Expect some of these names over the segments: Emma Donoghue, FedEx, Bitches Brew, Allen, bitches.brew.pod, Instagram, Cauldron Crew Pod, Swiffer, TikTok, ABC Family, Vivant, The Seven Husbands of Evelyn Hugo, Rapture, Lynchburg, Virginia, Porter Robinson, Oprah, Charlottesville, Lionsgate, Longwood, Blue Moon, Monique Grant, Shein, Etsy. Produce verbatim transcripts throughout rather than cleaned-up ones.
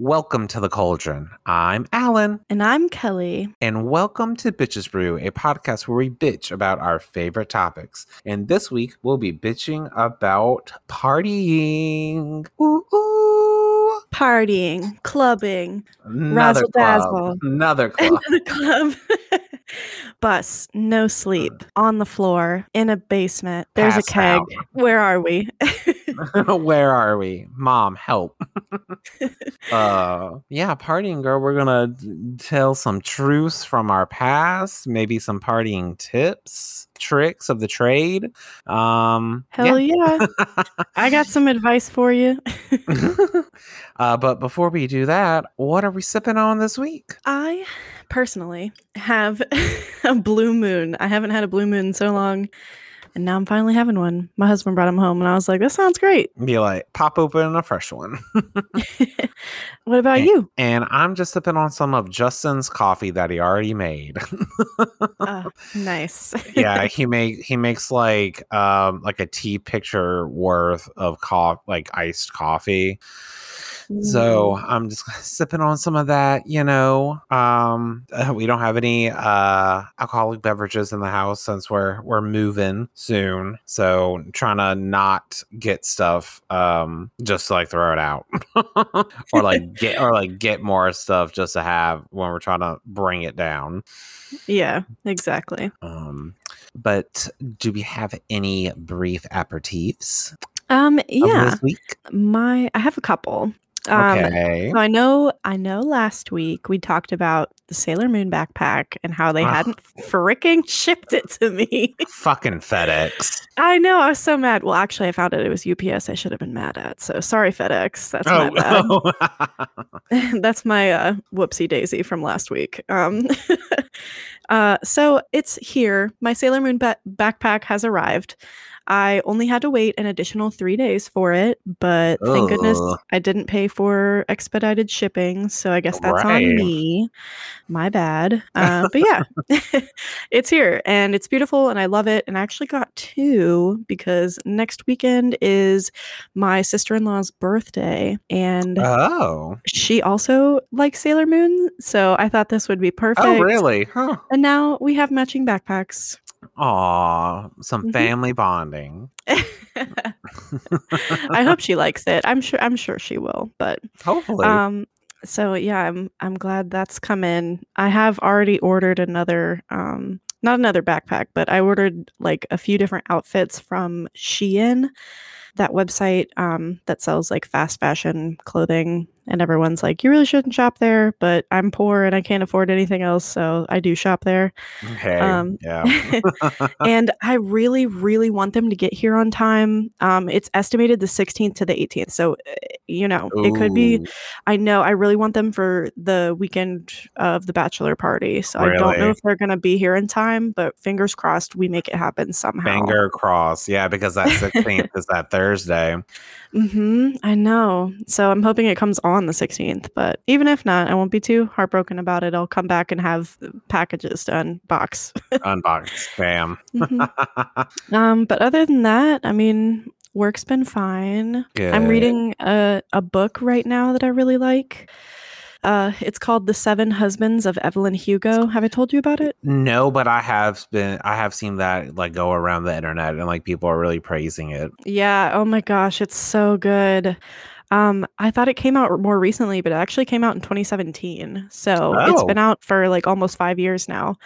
Welcome to the Cauldron. I'm Alan. And I'm Kelly. And welcome to Bitches Brew, a podcast where we bitch about our favorite topics. And this week, we'll be bitching about partying. Ooh, ooh. Partying. Clubbing. Another razzle club. Dazzle. Another club. Another club. Bus. No sleep. On the floor. In a basement. There's Pass a keg. Out. Where are we? Where are we? Mom, help. Uh, yeah, partying, girl. We're going to tell some truths from our past, maybe some partying tips, tricks of the trade. Um, Hell yeah. yeah. I got some advice for you. uh, but before we do that, what are we sipping on this week? I personally have a Blue Moon. I haven't had a Blue Moon in so long. And now I'm finally having one. My husband brought them home and I was like, that sounds great. Be like, pop open a fresh one. What about and, you? And I'm just sipping on some of Justin's coffee that he already made. uh, nice. yeah, he make he makes like um like a tea pitcher worth of coffee, like iced coffee. So I'm just sipping on some of that, you know. Um, we don't have any uh, alcoholic beverages in the house since we're we're moving soon. So trying to not get stuff, um, just to, like throw it out, or like get or like get more stuff just to have when we're trying to bring it down. Yeah, exactly. Um, but do we have any brief aperitifs? Um, yeah, this week? my I have a couple. Um, okay. So I know, I know. Last week we talked about the Sailor Moon backpack and how they Ugh. hadn't freaking shipped it to me. Fucking FedEx. I know. I was so mad. Well, actually, I found out it was U P S. I should have been mad at. So sorry, FedEx. That's oh, my bad. No. That's my uh, whoopsie daisy from last week. Um, uh, so it's here. My Sailor Moon ba- backpack has arrived. I only had to wait an additional three days for it, but Ugh. thank goodness I didn't pay for expedited shipping, so I guess that's right. on me. My bad. Uh, but yeah, it's here, and it's beautiful, and I love it, and I actually got two, because next weekend is my sister-in-law's birthday, and oh. she also likes Sailor Moon, so I thought this would be perfect. Oh, really? Huh. And now we have matching backpacks. Aw, some family mm-hmm. bonding. I hope she likes it. I'm sure I'm sure she will, but hopefully. Um so yeah, I'm I'm glad that's come in. I have already ordered another um not another backpack, but I ordered like a few different outfits from Shein, that website um, that sells like fast fashion clothing, and everyone's like, you really shouldn't shop there, but I'm poor and I can't afford anything else. So I do shop there. Okay. Um, yeah. And I really, really want them to get here on time. Um, it's estimated the sixteenth to the eighteenth. So, you know, Ooh. it could be, I know I really want them for the weekend of the bachelor party. So really? I don't know if they're going to be here in time, but fingers crossed we make it happen somehow. Finger crossed. Yeah. Because that sixteenth is that Thursday. Mm-hmm. I know. So I'm hoping it comes on on the sixteenth, but even if not, I won't be too heartbroken about it. I'll come back and have packages to unbox. Unbox, bam. Mm-hmm. Um, but other than that, I mean, work's been fine. Good. I'm reading a, a book right now that I really like. Uh, it's called The Seven Husbands of Evelyn Hugo. Have I told you about it? No, but I have been, I have seen that like go around the internet, and like people are really praising it. Yeah. Oh my gosh, it's so good. Um, I thought it came out more recently, but it actually came out in twenty seventeen. So oh. it's been out for like almost five years now.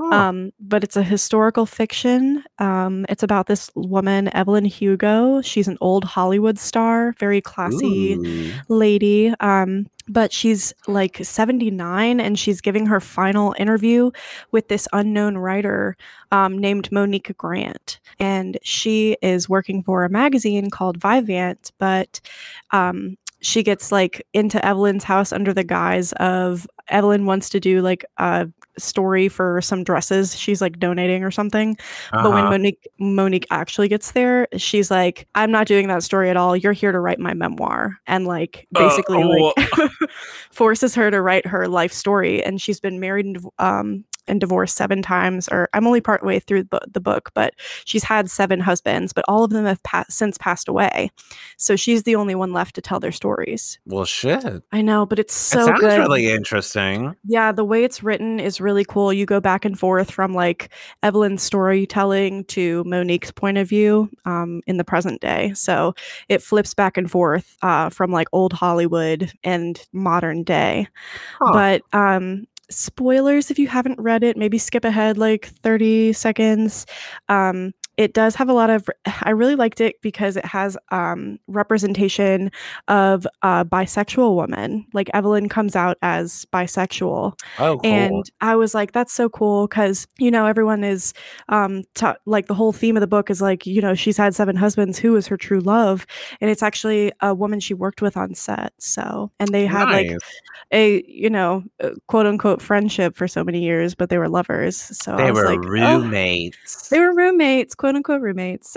Oh. Um, but it's a historical fiction. Um, it's about this woman, Evelyn Hugo. She's an old Hollywood star, very classy Ooh. lady. Um, but she's like seventy-nine, and she's giving her final interview with this unknown writer um, named Monique Grant. And she is working for a magazine called Vivant, but um, she gets like into Evelyn's house under the guise of Evelyn wants to do like a story for some dresses she's like donating or something. Uh-huh. But when Monique Monique actually gets there, she's like, I'm not doing that story at all. You're here to write my memoir. And like basically uh, oh. like forces her to write her life story. And she's been married um and divorced seven times, or I'm only partway through the, the book, but she's had seven husbands, but all of them have pa- since passed away. So she's the only one left to tell their stories. Well, shit. I know, but it's so it sounds good. Really interesting. Yeah, the way it's written is really cool. You go back and forth from like Evelyn's storytelling to Monique's point of view um, in the present day. So it flips back and forth uh, from like old Hollywood and modern day. Huh. But um, spoilers, if you haven't read it, maybe skip ahead like thirty seconds. Um, it does have a lot of, I really liked it because it has um, representation of uh, bisexual women. Like Evelyn comes out as bisexual. Oh, cool. And I was like, that's so cool because, you know, everyone is um, t- like the whole theme of the book is like, you know, she's had seven husbands. Who is her true love? And it's actually a woman she worked with on set. So, and they had nice. like a, you know, quote unquote friendship for so many years, but they were lovers. So they I was were like, roommates. Oh. They were roommates. Quote unquote roommates.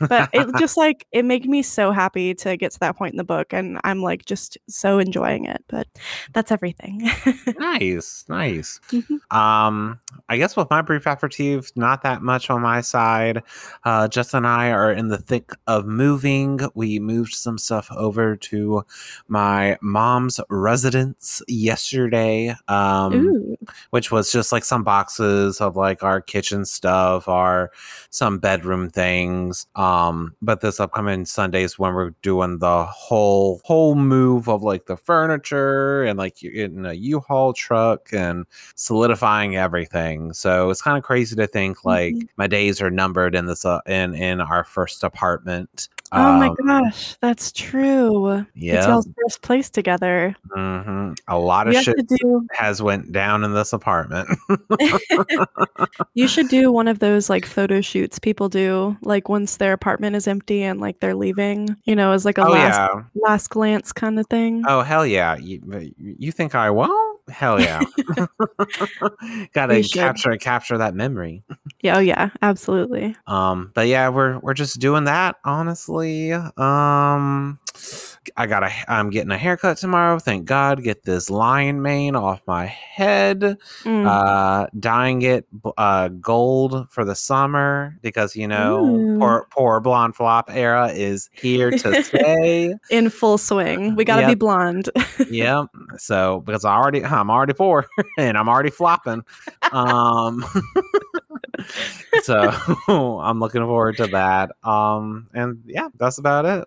But it just like it made me so happy to get to that point in the book, and I'm like just so enjoying it. But that's everything. nice nice mm-hmm. um I guess with my brief aperitif, not that much on my side. uh Jess and I are in the thick of moving. We moved some stuff over to my mom's residence yesterday, um Ooh. which was just like some boxes of like our kitchen stuff, our some bedroom things, um but this upcoming Sunday is when we're doing the whole whole move of like the furniture and like in a U-Haul truck and solidifying everything. So it's kind of crazy to think like mm-hmm. my days are numbered in this uh, in in our first apartment. Oh my um, gosh, that's true. Yeah, it's y'all's first place together. Mm-hmm. A lot of shit do... has went down in this apartment. You should do one of those like photo shoots people do, like once their apartment is empty and like they're leaving. You know, as like a oh, last yeah. last glance kind of thing. Oh hell yeah! You, you think I won't? Hell yeah! Gotta capture capture that memory. Yeah, oh yeah, absolutely. Um, but yeah, we're we're just doing that, honestly. Um, I got a. I'm getting a haircut tomorrow. Thank God. Get this lion mane off my head. Mm. Uh, dyeing it uh gold for the summer because you know mm. poor poor blonde flop era is here to stay in full swing. We gotta yep. be blonde. yep. So because I already I'm already poor and I'm already flopping. Um. So I'm looking forward to that. Um, and yeah, that's about it.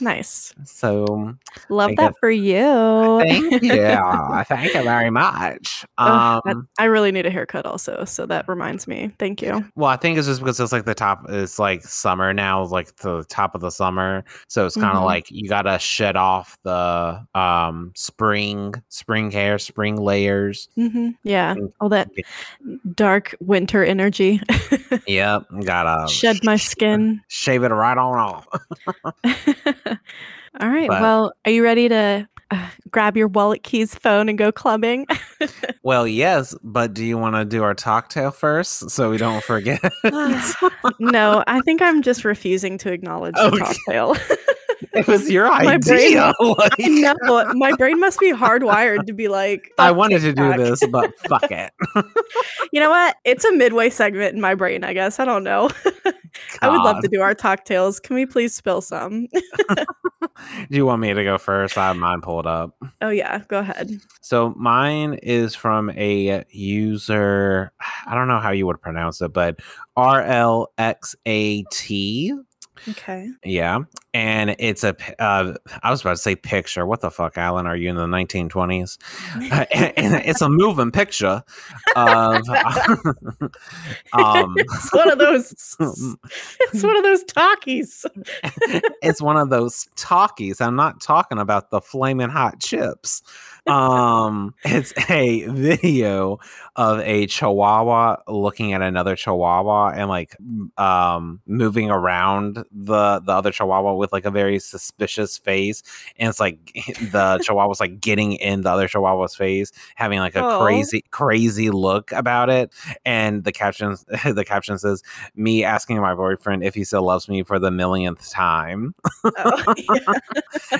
Nice. So love I that guess, for you. Thank you. I thank you very much. Um, oh, that, I really need a haircut also. So that reminds me. Thank you. Well, I think it's just because it's like the top it's like summer now, like the top of the summer. So it's kind of mm-hmm. like you gotta shed off the um spring, spring hair, spring layers. Mm-hmm. Yeah. All that dark winter energy. Yep. Gotta shed sh- my skin. Shave it right on off. All right. But, well, are you ready to uh, grab your wallet, keys, phone, and go clubbing? Well, yes, but do you want to do our talk tale first so we don't forget? No, I think I'm just refusing to acknowledge okay. the talk tale. It was your my idea. Brain, like, I know, my brain must be hardwired to be like. I wanted TikTok. to do this, but fuck it. You know what? It's a midway segment in my brain, I guess. I don't know. I would love to do our talk tales. Can we please spill some? Do you want me to go first? I have mine pulled up. Oh, yeah. Go ahead. So mine is from a user. I don't know how you would pronounce it, but R L X A T. Okay. Yeah. And it's a, uh, I was about to say picture. What the fuck, Alan? Are you in the nineteen twenties? Uh, and, and it's a moving picture of. um, it's one of those. It's one of those talkies. It's one of those talkies. I'm not talking about the flaming hot chips. Um, it's a video of a Chihuahua looking at another Chihuahua and like um moving around the the other Chihuahua with like a very suspicious face, and it's like the Chihuahua's like getting in the other Chihuahua's face, having like a oh. crazy crazy look about it. And the caption the caption says, "Me asking my boyfriend if he still loves me for the millionth time." Oh, yeah.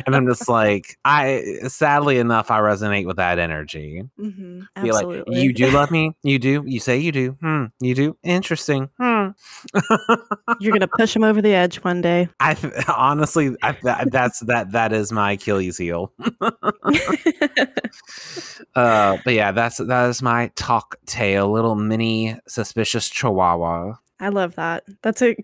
And I'm just like, I sadly enough, I resonate with that energy. Mm-hmm. Absolutely. Be like, you do love me. You do. You say you do. Hmm. You do. Interesting. Hmm. You're gonna push him over the edge one day. I honestly, I, that, that's that. That is my Achilles heel. uh, but yeah, that's that is my talk tale. Little mini suspicious Chihuahua. I love that. That's a.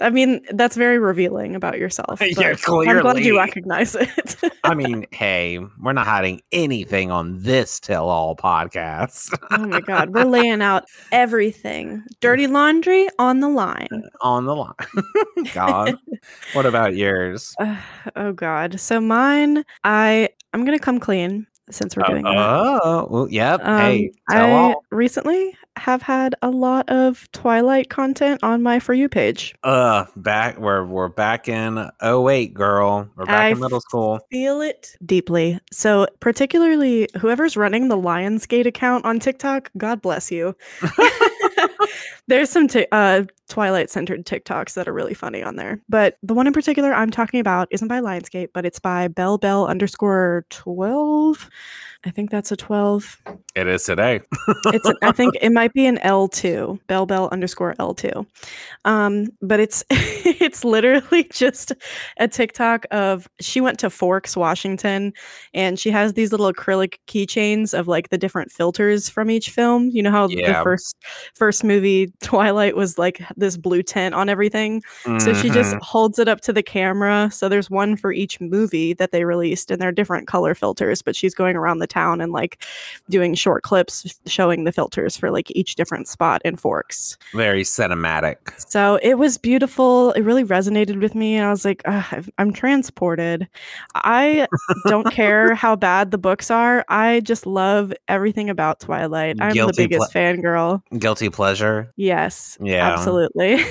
I mean, that's very revealing about yourself. Yeah, clearly. I'm glad you recognize it. I mean, hey, we're not hiding anything on this tell-all podcast. Oh my God, we're laying out everything. Dirty laundry on the line. On the line. God, what about yours? Uh, oh God. So mine, I I'm gonna come clean. Since we're doing uh, that. Oh, well, yep. Um, hey, tell I all. recently have had a lot of Twilight content on my For You page. Uh, back we're we're back in oh eight, girl. We're back I in middle school. Feel it deeply. So particularly whoever's running the Lionsgate account on TikTok, God bless you. There's some t- uh, Twilight-centered TikToks that are really funny on there. But the one in particular I'm talking about isn't by Lionsgate, but it's by Bell Bell underscore twelve. I think that's a twelve. It is today. It's. I think it might be an L two. Bell Bell underscore L two. Um, but it's it's literally just a TikTok of, she went to Forks, Washington, and she has these little acrylic keychains of like the different filters from each film. You know how yeah. the first first movie Twilight was like this blue tint on everything. Mm-hmm. So she just holds it up to the camera. So there's one for each movie that they released, and they're different color filters. But she's going around the town and like doing short clips showing the filters for like each different spot in Forks. Very cinematic. So it was beautiful. It really resonated with me. I was like, I'm transported. I don't care how bad the books are. I just love everything about Twilight. I'm Guilty the biggest ple- fangirl. Guilty pleasure. Yes. Yeah. Absolutely.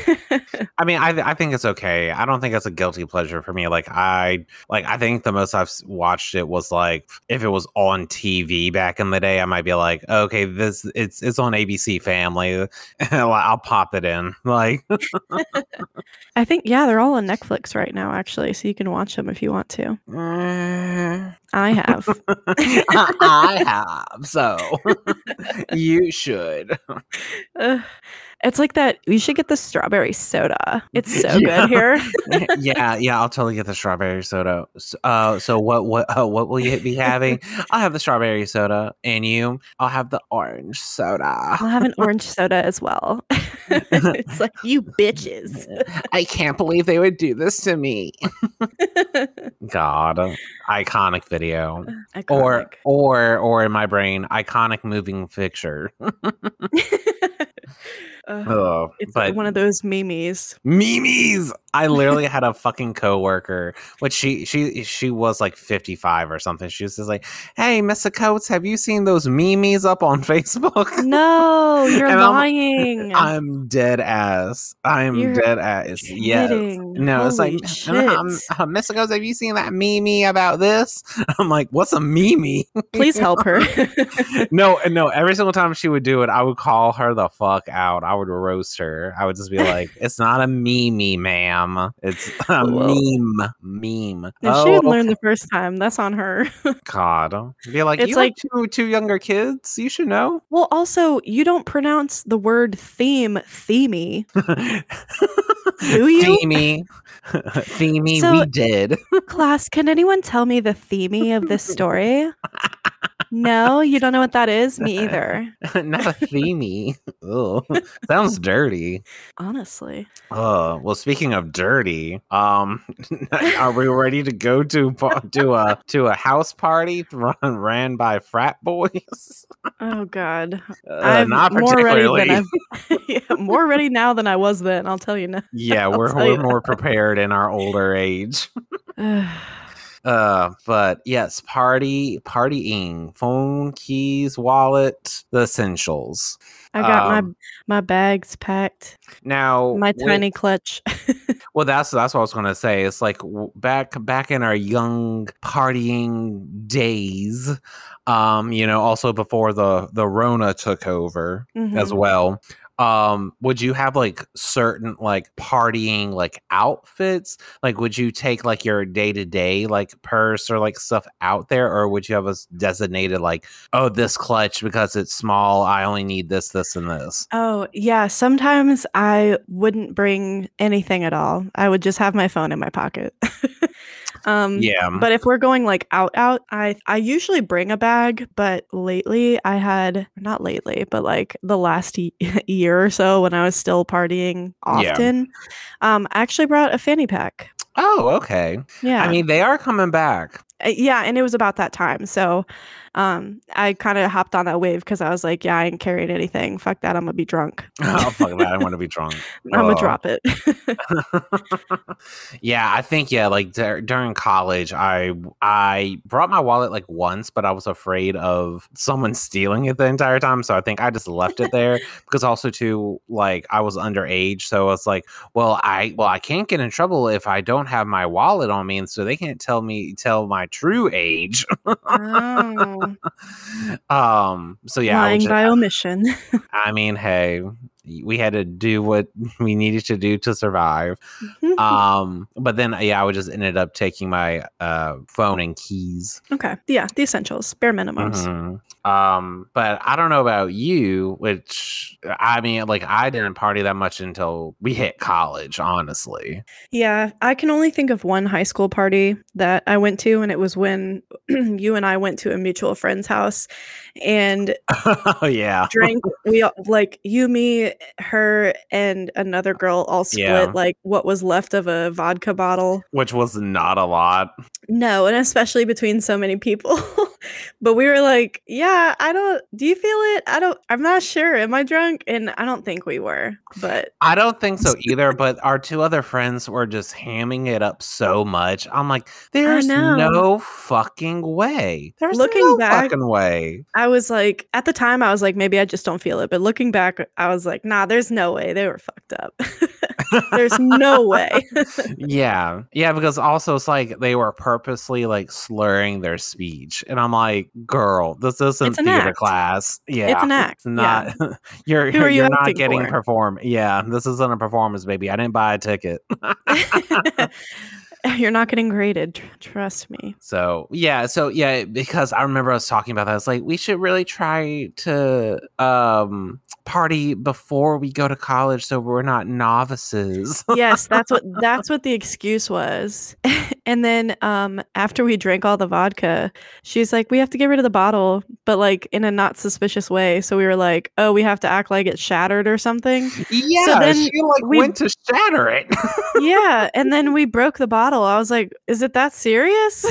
I mean, I I think it's okay. I don't think it's a guilty pleasure for me. Like I like I think the most I've watched it was like if it was on T V back in the day, I might be like, okay, this it's it's on A B C Family. I'll pop it in. Like, I think yeah, they're all on Netflix right now, actually, so you can watch them if you want to. Mm. I have. I, I have. So you should. Uh, it's like that. You should get the strawberry soda. It's so yeah. good here. yeah, yeah. I'll totally get the strawberry soda. Uh, so what? What? Uh, what will you be having? I'll have the strawberry soda, and you. I'll have the orange soda. I'll have an orange soda as well. It's like, you bitches. I can't believe they would do this to me. God, iconic video. Iconic. Or, or, or in my brain, iconic moving picture. Uh, oh, it's but one of those memes. Memes. I literally had a fucking coworker, which she she she was like fifty-five or something. She was just like, "Hey, Mister Coates, have you seen those memes up on Facebook?" No, you're and lying. I'm, I'm dead ass. I'm you're dead ass. Kidding. Yes. No, Holy it's like, uh, Mister Coates, have you seen that meme about this? I'm like, what's a meme? Please help her. no, no. Every single time she would do it, I would call her the fuck out. I I would roast her. I would just be like, "It's not a meme, ma'am. It's a meme, meme." If oh, she didn't learn the first time. That's on her. God, be like, it's you like two two younger kids. You should know. Well, also, you don't pronounce the word theme, themey. Do you? Themey, themey. So, we did. Class, can anyone tell me the themey of this story? No, you don't know what that is? Me either. Not a themey. Oh, sounds dirty. Honestly. Oh, well, speaking of dirty, um, are we ready to go to to a to a house party run ran by frat boys? Oh God, uh, I'm not particularly. More ready, yeah, more ready now than I was then. I'll tell you now. Yeah, we're we're more prepared in our older age. Uh, but yes, party, partying, phone, keys, wallet, the essentials. I got um, my my bags packed. Now, my tiny with, clutch. Well, that's that's what I was going to say. It's like back back in our young partying days, um, you know, also before the, the Rona took over mm-hmm. as well. Um, would you have like certain like partying like outfits? Like, would you take like your day to day like purse or like stuff out there, or would you have a designated like, oh, this clutch because it's small, I only need this, this, and this? Oh yeah, sometimes I wouldn't bring anything at all. I would just have my phone in my pocket. Um, yeah. But if we're going like out, out, I I usually bring a bag. But lately, I had not lately, but like the last e- year or so when I was still partying often, yeah. um, I actually brought a fanny pack. Oh, okay. Yeah. I mean, they are coming back. Yeah, and it was about that time. So um, I kind of hopped on that wave because I was like, yeah, I ain't carrying anything. Fuck that. I'm going to be drunk. Oh, fuck that. I want to be drunk. I'm oh. going to drop it. Yeah, I think, yeah, like d- during college, I I brought my wallet like once, but I was afraid of someone stealing it the entire time. So I think I just left it there because also too, like I was underage. So it's like, well, I well, I can't get in trouble if I don't have my wallet on me. And so they can't tell me, tell my true age. Oh. Um so yeah, lying just, by omission. I mean, hey, we had to do what we needed to do to survive. Um but then yeah, I would just ended up taking my uh phone and keys. Okay, yeah, the essentials, bare minimums. Mm-hmm. Um but I don't know about you, which I mean, like I didn't party that much until we hit college, honestly. Yeah, I can only think of one high school party that I went to, and it was when you and I went to a mutual friend's house and oh yeah, drank. We like you, me, her, and another girl all split yeah. like what was left of a vodka bottle, which was not a lot. No, and especially between so many people. But we were like, yeah, I don't, do you feel it? I don't, I'm not sure. Am I drunk? And I don't think we were, but. I don't think so either, but our two other friends were just hamming it up so much. I'm like, there's no fucking way. There's looking no back, fucking way. I was like, at the time I was like, maybe I just don't feel it. But looking back, I was like, nah, there's no way. They were fucked up. There's no way. Yeah. Yeah. Because also it's like they were purposely like slurring their speech. And I'm like, girl, this isn't theater act. Class. Yeah. It's an act. It's not yeah. you're you're you not getting performed. Yeah. This isn't a performance, baby. I didn't buy a ticket. You're not getting graded. Trust me. So, yeah. So, yeah, because I remember I was talking about that. It's like, we should really try to um, party before we go to college so we're not novices. Yes, that's what that's what the excuse was. And then um, after we drank all the vodka, she's like, we have to get rid of the bottle, but like in a not suspicious way. So we were like, oh, we have to act like it shattered or something. Yeah, so then she like we, went to shatter it. Yeah, and then we broke the bottle. I was like, is it that serious?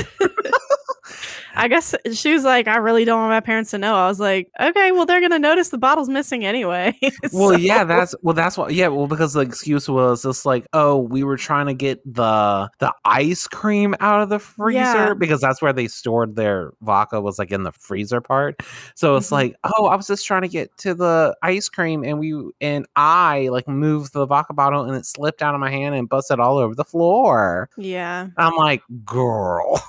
I guess she was like, I really don't want my parents to know. I was like, okay, well, they're gonna notice the bottle's missing anyway. Well, so. yeah, that's well, that's what, yeah, well, because the excuse was just like, oh, we were trying to get the the ice cream out of the freezer yeah. because that's where they stored their vodka, was like in the freezer part. So it's mm-hmm. like, oh, I was just trying to get to the ice cream, and we and I like moved the vodka bottle, and it slipped out of my hand and busted all over the floor. Yeah, I'm like, girl.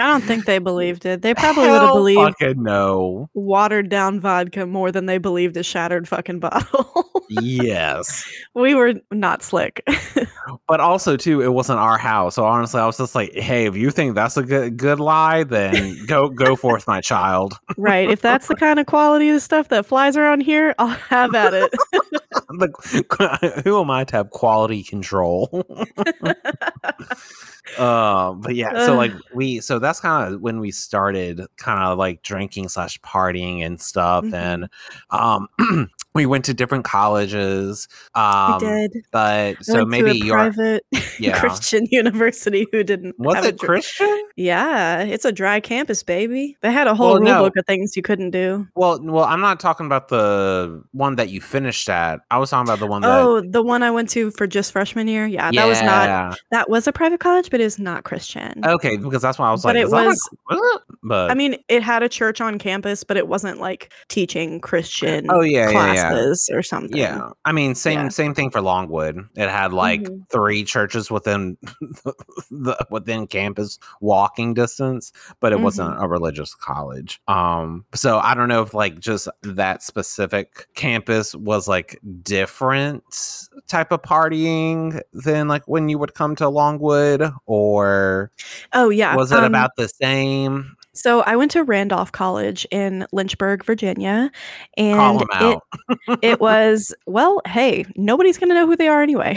I don't think they believed it. They probably would have believed fucking no. watered down vodka more than they believed a shattered fucking bottle. Yes. We were not slick. But also, too, it wasn't our house. So honestly, I was just like, hey, if you think that's a good, good lie, then go go forth, my child. Right. If that's the kind of quality of stuff that flies around here, I'll have at it. The, who am I to have quality control? Uh, but yeah, so like we, so that's kind of when we started kind of like drinking slash partying and stuff. Mm-hmm. And um, we went to different colleges. Um, we did. But so maybe your private yeah. Christian university who didn't. Was have it a Christian? Yeah. It's a dry campus, baby. They had a whole well, rule no. book of things you couldn't do. Well, well, I'm not talking about the one that you finished at. I was talking about the one that oh the one I went to for just freshman year. Yeah, yeah. That was not that was a private college, but it was not Christian. Okay, because that's why I was but like, it was like, but I mean it had a church on campus, but it wasn't like teaching Christian oh, yeah, classes yeah, yeah. or something. Yeah. I mean same yeah. same thing for Longwood. It had like mm-hmm. three churches within the within campus walking distance, but it mm-hmm. wasn't a religious college. Um so I don't know if like just that specific campus was like different type of partying than like when you would come to Longwood, or oh yeah was it um, about the same? So I went to Randolph College in Lynchburg, Virginia, and it, it was, well, hey, nobody's going to know who they are anyway.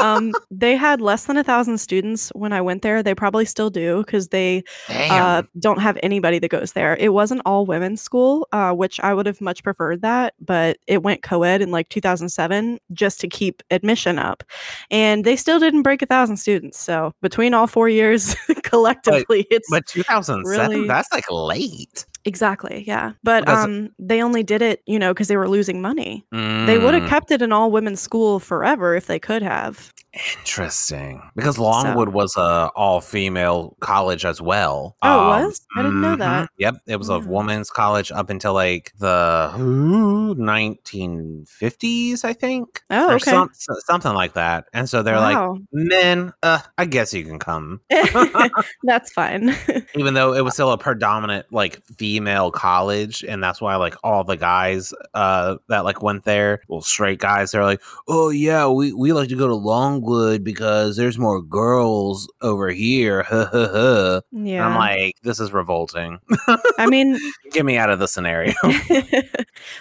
um, they had less than a thousand students when I went there. They probably still do because they uh, don't have anybody that goes there. It was an all women's school, uh, which I would have much preferred that, but it went co-ed in like two thousand seven just to keep admission up. And they still didn't break a thousand students. So between all four years collectively, but, it's... But two thousand really? That's like late. Exactly. Yeah. But um, they only did it, you know, because they were losing money. Mm. They would have kept it an all women's school forever if they could have. Interesting. Because Longwood so. was a all female college as well. Oh, um, it was? I didn't know that. Mm-hmm. Yep. It was yeah. a women's college up until like the ooh, nineteen fifties, I think. Oh, okay. Some, something like that. And so they're wow. like, men, uh, I guess you can come. That's fine. Even though it was still a predominant like female college. And that's why like all the guys uh, that like went there, well, straight guys, they're like, oh, yeah, we, we like to go to Longwood because there's more girls over here. Yeah. And I'm like, this is revolting. I mean, get me out of the scenario.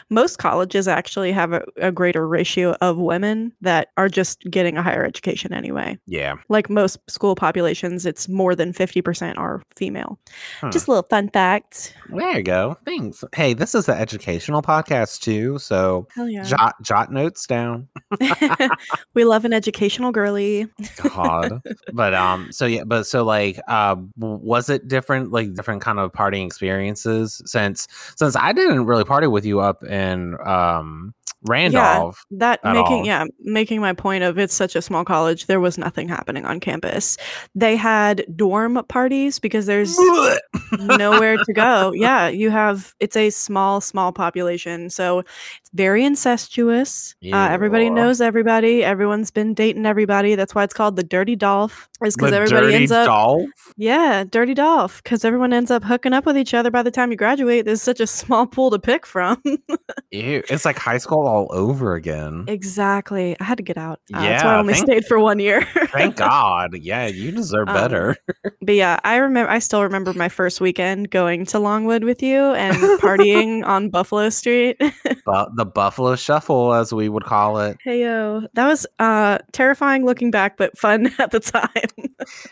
Most colleges actually have a, a greater ratio of women that are just getting a higher education anyway. Yeah. Like most school populations, it's more than fifty percent are female. Huh. Just a little fun fact. There you go. Thanks. Hey, this is an educational podcast too, so yeah. jot, jot notes down. We love an educational girly. God. But um so yeah but so like uh was it different like different kind of partying experiences since since I didn't really party with you up in um Randolph. Yeah, that making all. yeah making my point of it's such a small college, there was nothing happening on campus. They had dorm parties because there's nowhere to go. Yeah, you have it's a small small population, so it's very incestuous. Yeah. Uh, everybody knows everybody. Everyone's been dating everybody. That's why it's called the Dirty Dolph. Is because everybody ends up Dolph? Yeah, Dirty Dolph, because everyone ends up hooking up with each other by the time you graduate. There's such a small pool to pick from. Ew, it's like high school all over again. Exactly. I had to get out. Uh, yeah, that's why I only thank, stayed for one year. Thank God. Yeah, you deserve um, better. But yeah, I remember. I still remember my first weekend going to Longwood with you and partying on Buffalo Street. Bu- the Buffalo Shuffle, as we would call it. Hey yo, that was uh, terrifying looking back, but fun at the time.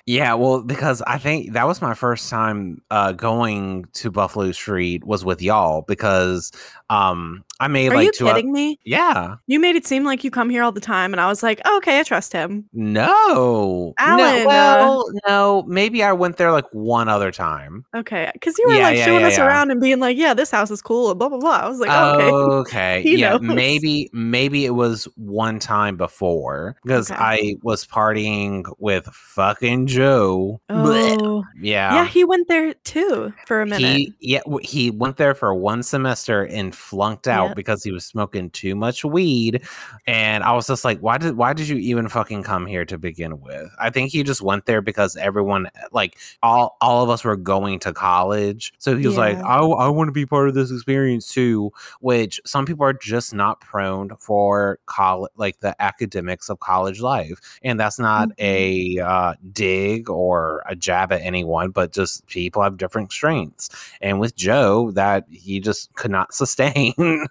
Yeah, well, because I think that was my first time uh, going to Buffalo Street was with y'all because um, I made Are like you two. Kidding up- me? Yeah, you made it seem like you come here all the time, and I was like, oh, okay, I trust him. No, Alan, no, well, uh, no, maybe I went there like one other time. Okay, because you were yeah, like yeah, showing yeah, us yeah. around and being like, yeah, this house is cool, and blah blah blah. I was like, oh, okay, okay, he yeah, knows. maybe maybe it was one time before because okay. I was partying with fucking Joe. Oh. Yeah, yeah, he went there too for a minute. He, yeah, he went there for one semester and flunked out yep. because he was smoking too much weed, and I was just like, why did why did you even fucking come here to begin with? I think he just went there because everyone, like all all of us, were going to college, so he was yeah. like, I I want to be part of this experience too. Which some people are just not prone for college, like the academics of college life, and that's not mm-hmm. a Uh, dig or a jab at anyone, but just people have different strengths. And with Joe, that he just could not sustain. um,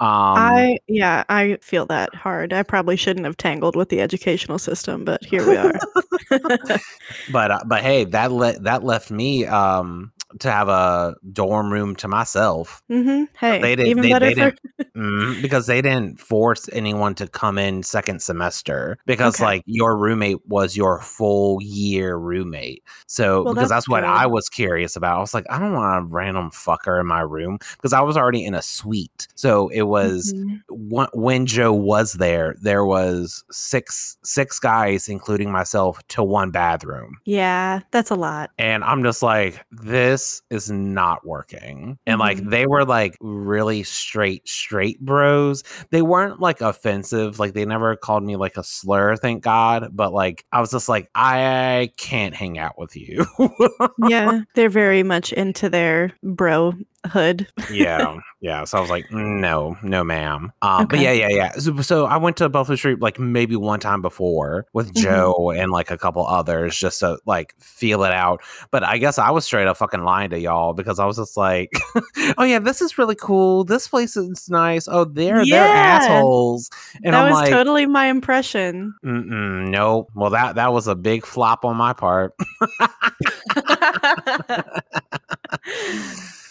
I yeah, I feel that hard. I probably shouldn't have tangled with the educational system, but here we are. but uh, but hey, that le- that left me um to have a dorm room to myself. Mm-hmm. Hey, they didn't, even they, better they didn't, mm, because they didn't force anyone to come in second semester because okay. like your roommate was your full year roommate. So well, because that's, that's what I was curious about. I was like, I don't want a random fucker in my room because I was already in a suite. So it was mm-hmm. one, when Joe was there, there was six six guys, including myself, to one bathroom. Yeah, that's a lot. And I'm just like, this is not working. And like mm-hmm. they were like really straight, straight bros. They weren't like offensive. Like they never called me like a slur, thank God. But like I was just like, I can't hang out with you. Yeah, they're very much into their bro hood. Yeah. Yeah. So I was like, no, no, ma'am. Um, okay. But yeah, yeah, yeah. So, so I went to Buffalo Street like maybe one time before with Joe mm-hmm. and like a couple others just to like feel it out. But I guess I was straight up fucking lying to y'all because I was just like, oh yeah, this is really cool. This place is nice. Oh, they're, yeah. they're assholes. And that I'm was like, totally my impression. Mm-mm, no. Well, that, that was a big flop on my part.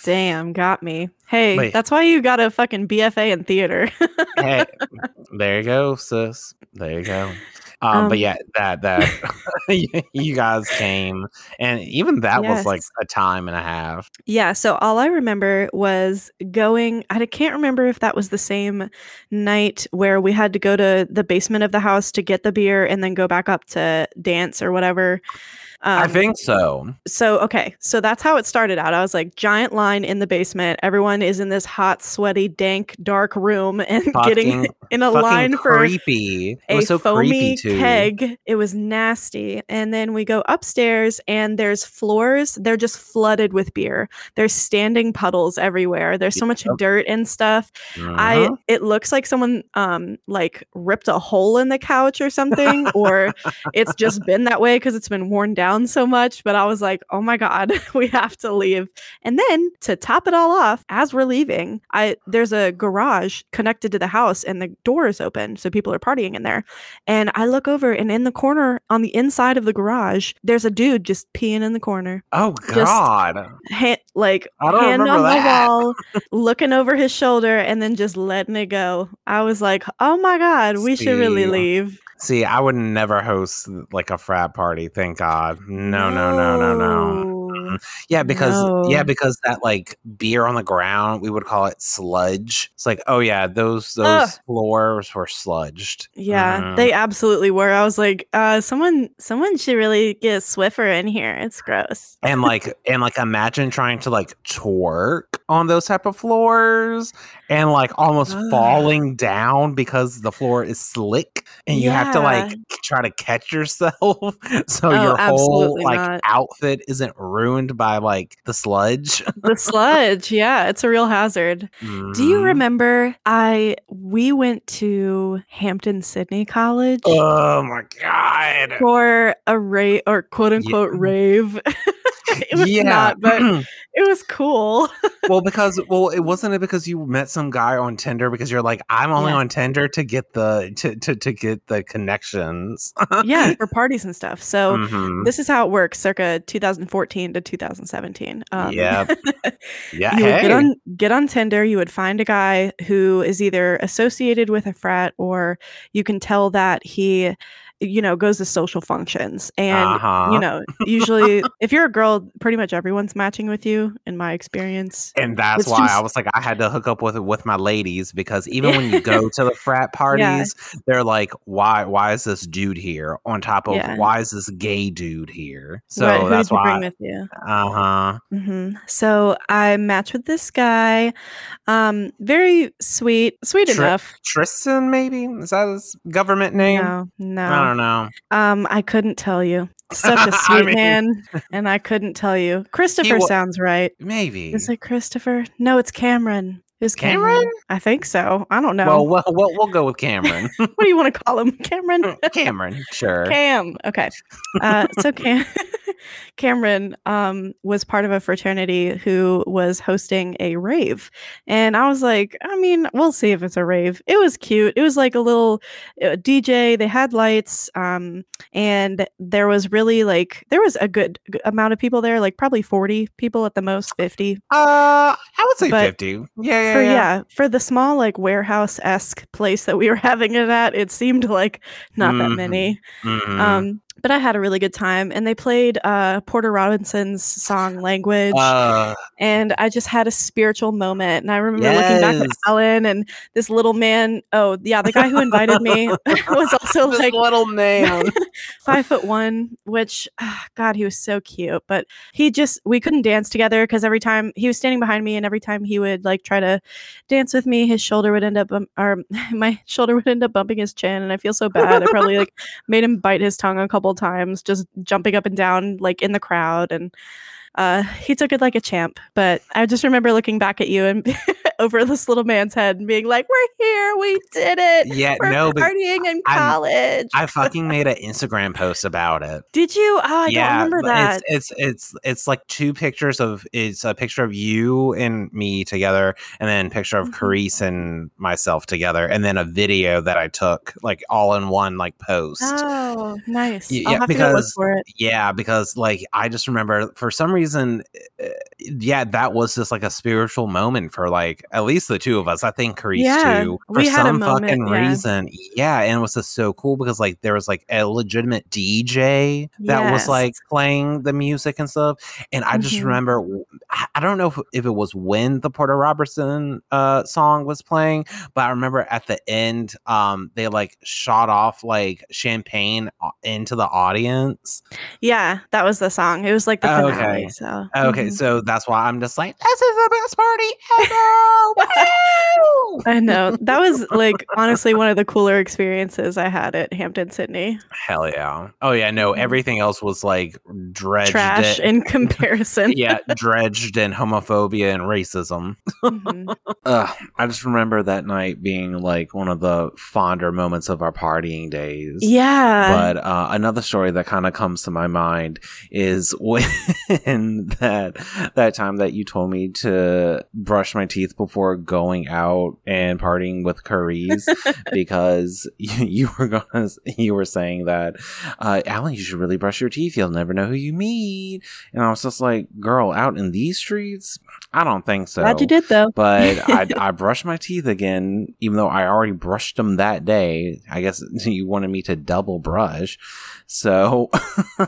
Damn, got me. Hey, Wait. That's why you got a fucking B F A in theater. Hey, there you go, sis. There you go. Um, um, but yeah, that that you guys came, and even that yes. was like a time and a half. Yeah. So all I remember was going. I can't remember if that was the same night where we had to go to the basement of the house to get the beer, and then go back up to dance or whatever. Um, I think so. So okay, so that's how it started out. I was like, giant line in the basement. Everyone is in this hot, sweaty, dank, dark room, and fucking, getting in a line for creepy. A it was so foamy creepy too. Keg. It was nasty. And then we go upstairs, and there's floors. They're just flooded with beer. There's standing puddles everywhere. There's so much yep. dirt and stuff. Uh-huh. I. It looks like someone um like ripped a hole in the couch or something, or it's just been that way because it's been worn down so much. But I was like, oh my God, we have to leave. And then to top it all off, as we're leaving, I there's a garage connected to the house and the door is open. So people are partying in there. And I look over and in the corner on the inside of the garage, there's a dude just peeing in the corner. Oh God. Just ha- like hand on that. The wall, looking over his shoulder and then just letting it go. I was like, oh my God, we See. should really leave. See, I would never host like a frat party. Thank God. No, no, no, no, no. no. Yeah, because no. yeah, because that like beer on the ground, we would call it sludge. It's like, oh yeah, those those Ugh. floors were sludged. Yeah, mm. they absolutely were. I was like, uh, someone someone should really get a Swiffer in here. It's gross. And like and like imagine trying to like twerk on those type of floors and like almost Ugh. falling down because the floor is slick and you yeah. have to like try to catch yourself so oh, your whole like not. outfit isn't ruined. Ruined by like the sludge. The sludge, yeah, it's a real hazard. Mm. Do you remember? I we went to Hampton Sydney College. Oh my God! For a rave or quote unquote yeah. rave. It was yeah. not, but it was cool. Well, because well, it wasn't it because you met some guy on Tinder because you're like, I'm only yeah. on Tinder to get the to to, to get the connections. Yeah, for parties and stuff. So mm-hmm. this is how it works, circa two thousand fourteen to two thousand seventeen. Um, yeah, yeah. You hey. would get on get on Tinder. You would find a guy who is either associated with a frat or you can tell that he. you know, goes to social functions. And, uh-huh. you know, usually if you're a girl, pretty much everyone's matching with you in my experience. And that's why just... I was like, I had to hook up with with my ladies because even yeah. when you go to the frat parties, yeah. they're like, why why is this dude here? On top of yeah. why is this gay dude here? So right. that's why. Bring I... with you? Uh-huh. Mm-hmm. So I matched with this guy. Um, very sweet. Sweet Tr- enough. Tristan, maybe? Is that his government name? No, no. I don't know. Um, I couldn't tell you. Such a sweet I mean, man, and I couldn't tell you. Christopher w- sounds right. Maybe. Is it Christopher? No, it's Cameron. Is Cameron? Cameron? I think so. I don't know. Well, we'll, we'll, we'll go with Cameron. What do you want to call him? Cameron? Cameron, sure. Cam. Okay. Uh, so Cam- Cameron um, was part of a fraternity who was hosting a rave. And I was like, I mean, we'll see if it's a rave. It was cute. It was like a little uh, D J. They had lights. Um, and there was really like, there was a good amount of people there, like probably forty people at the most, fifty. Uh, I would say but fifty. Yeah, yeah. For, yeah. yeah, for the small like warehouse-esque place that we were having it at, it seemed like not mm-hmm. that many. Mm-hmm. Um, but I had a really good time, and they played uh, Porter Robinson's song "Language," uh, and I just had a spiritual moment. And I remember yes. looking back at Alan and this little man. Oh, yeah, the guy who invited me was also this like little man, five foot one. Which, oh, God, he was so cute. But he just we couldn't dance together because every time he was standing behind me, and every time he would like try to dance with me, his shoulder would end up, um, or my shoulder would end up bumping his chin, and I feel so bad. I probably like made him bite his tongue a couple. Times just jumping up and down like in the crowd, and uh he took it like a champ. But I just remember looking back at you and over this little man's head and being like, we're here, we did it. Yeah, we're no partying but in college. I, I fucking made an Instagram post about it. Did you? Oh, I yeah, don't remember that. It's, it's it's it's like two pictures of it's a picture of you and me together, and then a picture of mm-hmm. Carice and myself together, and then a video that I took like all in one like post. Oh, nice. Yeah, I'll have because, to go look for it. Yeah, because like I just remember for some reason, uh, yeah, that was just like a spiritual moment for like. At least the two of us, I think Carice yeah, too, for some moment, fucking yeah. reason. Yeah, and it was just so cool because like there was like a legitimate D J that yes. was like playing the music and stuff. And I mm-hmm. just remember, I don't know if, if it was when the Porter Robertson uh, song was playing, but I remember at the end um, they like shot off like champagne into the audience. Yeah, that was the song. It was like the finale. Okay, so, okay, mm-hmm. so that's why I'm just like, this is the best party ever. I know. That was like honestly one of the cooler experiences I had at Hampton Sydney. Hell yeah. Oh yeah, no, everything else was like dredged trash in, in comparison. Yeah, dredged in homophobia and racism. Mm-hmm. Ugh, I just remember that night being like one of the fonder moments of our partying days. Yeah. But uh, another story that kind of comes to my mind is when that that time that you told me to brush my teeth before going out and partying with Carice because you, you were gonna you were saying that uh Alan, you should really brush your teeth, you'll never know who you meet. And I was just like, girl, out in these streets, I don't think so. Glad you did though. But I, I brushed my teeth again, even though I already brushed them that day. I guess you wanted me to double brush, so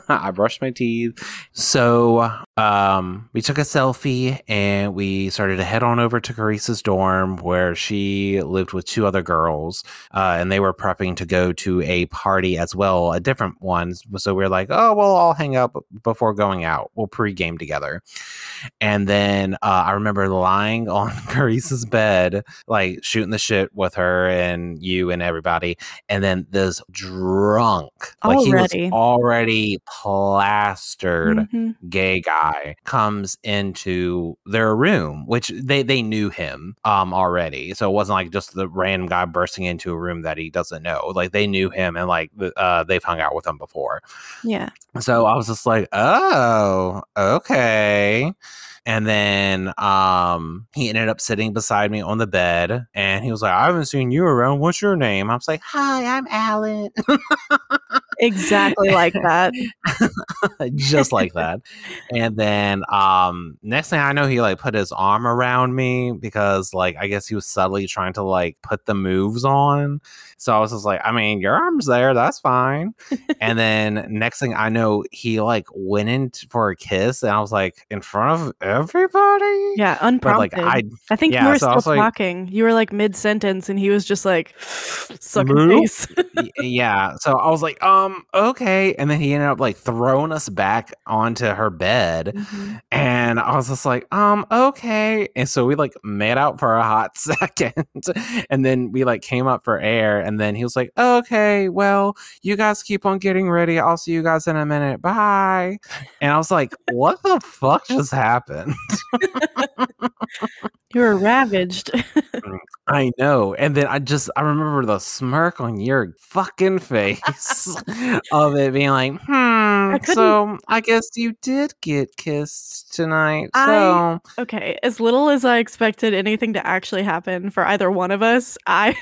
I brushed my teeth. So um we took a selfie and we started to head on over to Carice's dorm where she lived with two other girls, uh, and they were prepping to go to a party as well, a different one. So we we're like, oh, we'll all hang up before going out. We'll pregame together. And then uh, I remember lying on Carice's bed, like shooting the shit with her and you and everybody. And then this drunk, like already. He was already plastered mm-hmm. gay guy comes into their room, which they, they knew him um already, so it wasn't like just the random guy bursting into a room that he doesn't know. Like they knew him, and like uh they've hung out with him before. Yeah, so I was just like, oh, okay. And then um he ended up sitting beside me on the bed, and he was like, I haven't seen you around, what's your name? I was like, hi, I'm Alan. Exactly like that. Just like that. And then um next thing I know, he like put his arm around me because like I guess he was subtly trying to like put the moves on. So I was just like, I mean, your arm's there, that's fine. And then next thing I know, he like went in t- for a kiss, and I was like, in front of everybody? Yeah, unprompted. But, like, I, I think yeah, you were so still talking. Like, you were like mid-sentence, and he was just like sucking move? Face. Yeah, so I was like, um, okay. And then he ended up like throwing us back onto her bed, mm-hmm. and I was just like, um, okay. And so we like made out for a hot second, and then we like came up for air, and then he was like, okay, well, you guys keep on getting ready, I'll see you guys in a minute, bye. And I was like, what the fuck just happened? You were ravaged. I know. And then I just, I remember the smirk on your fucking face of it being like, hmm, I so I guess you did get kissed tonight. So I, okay. As little as I expected anything to actually happen for either one of us, I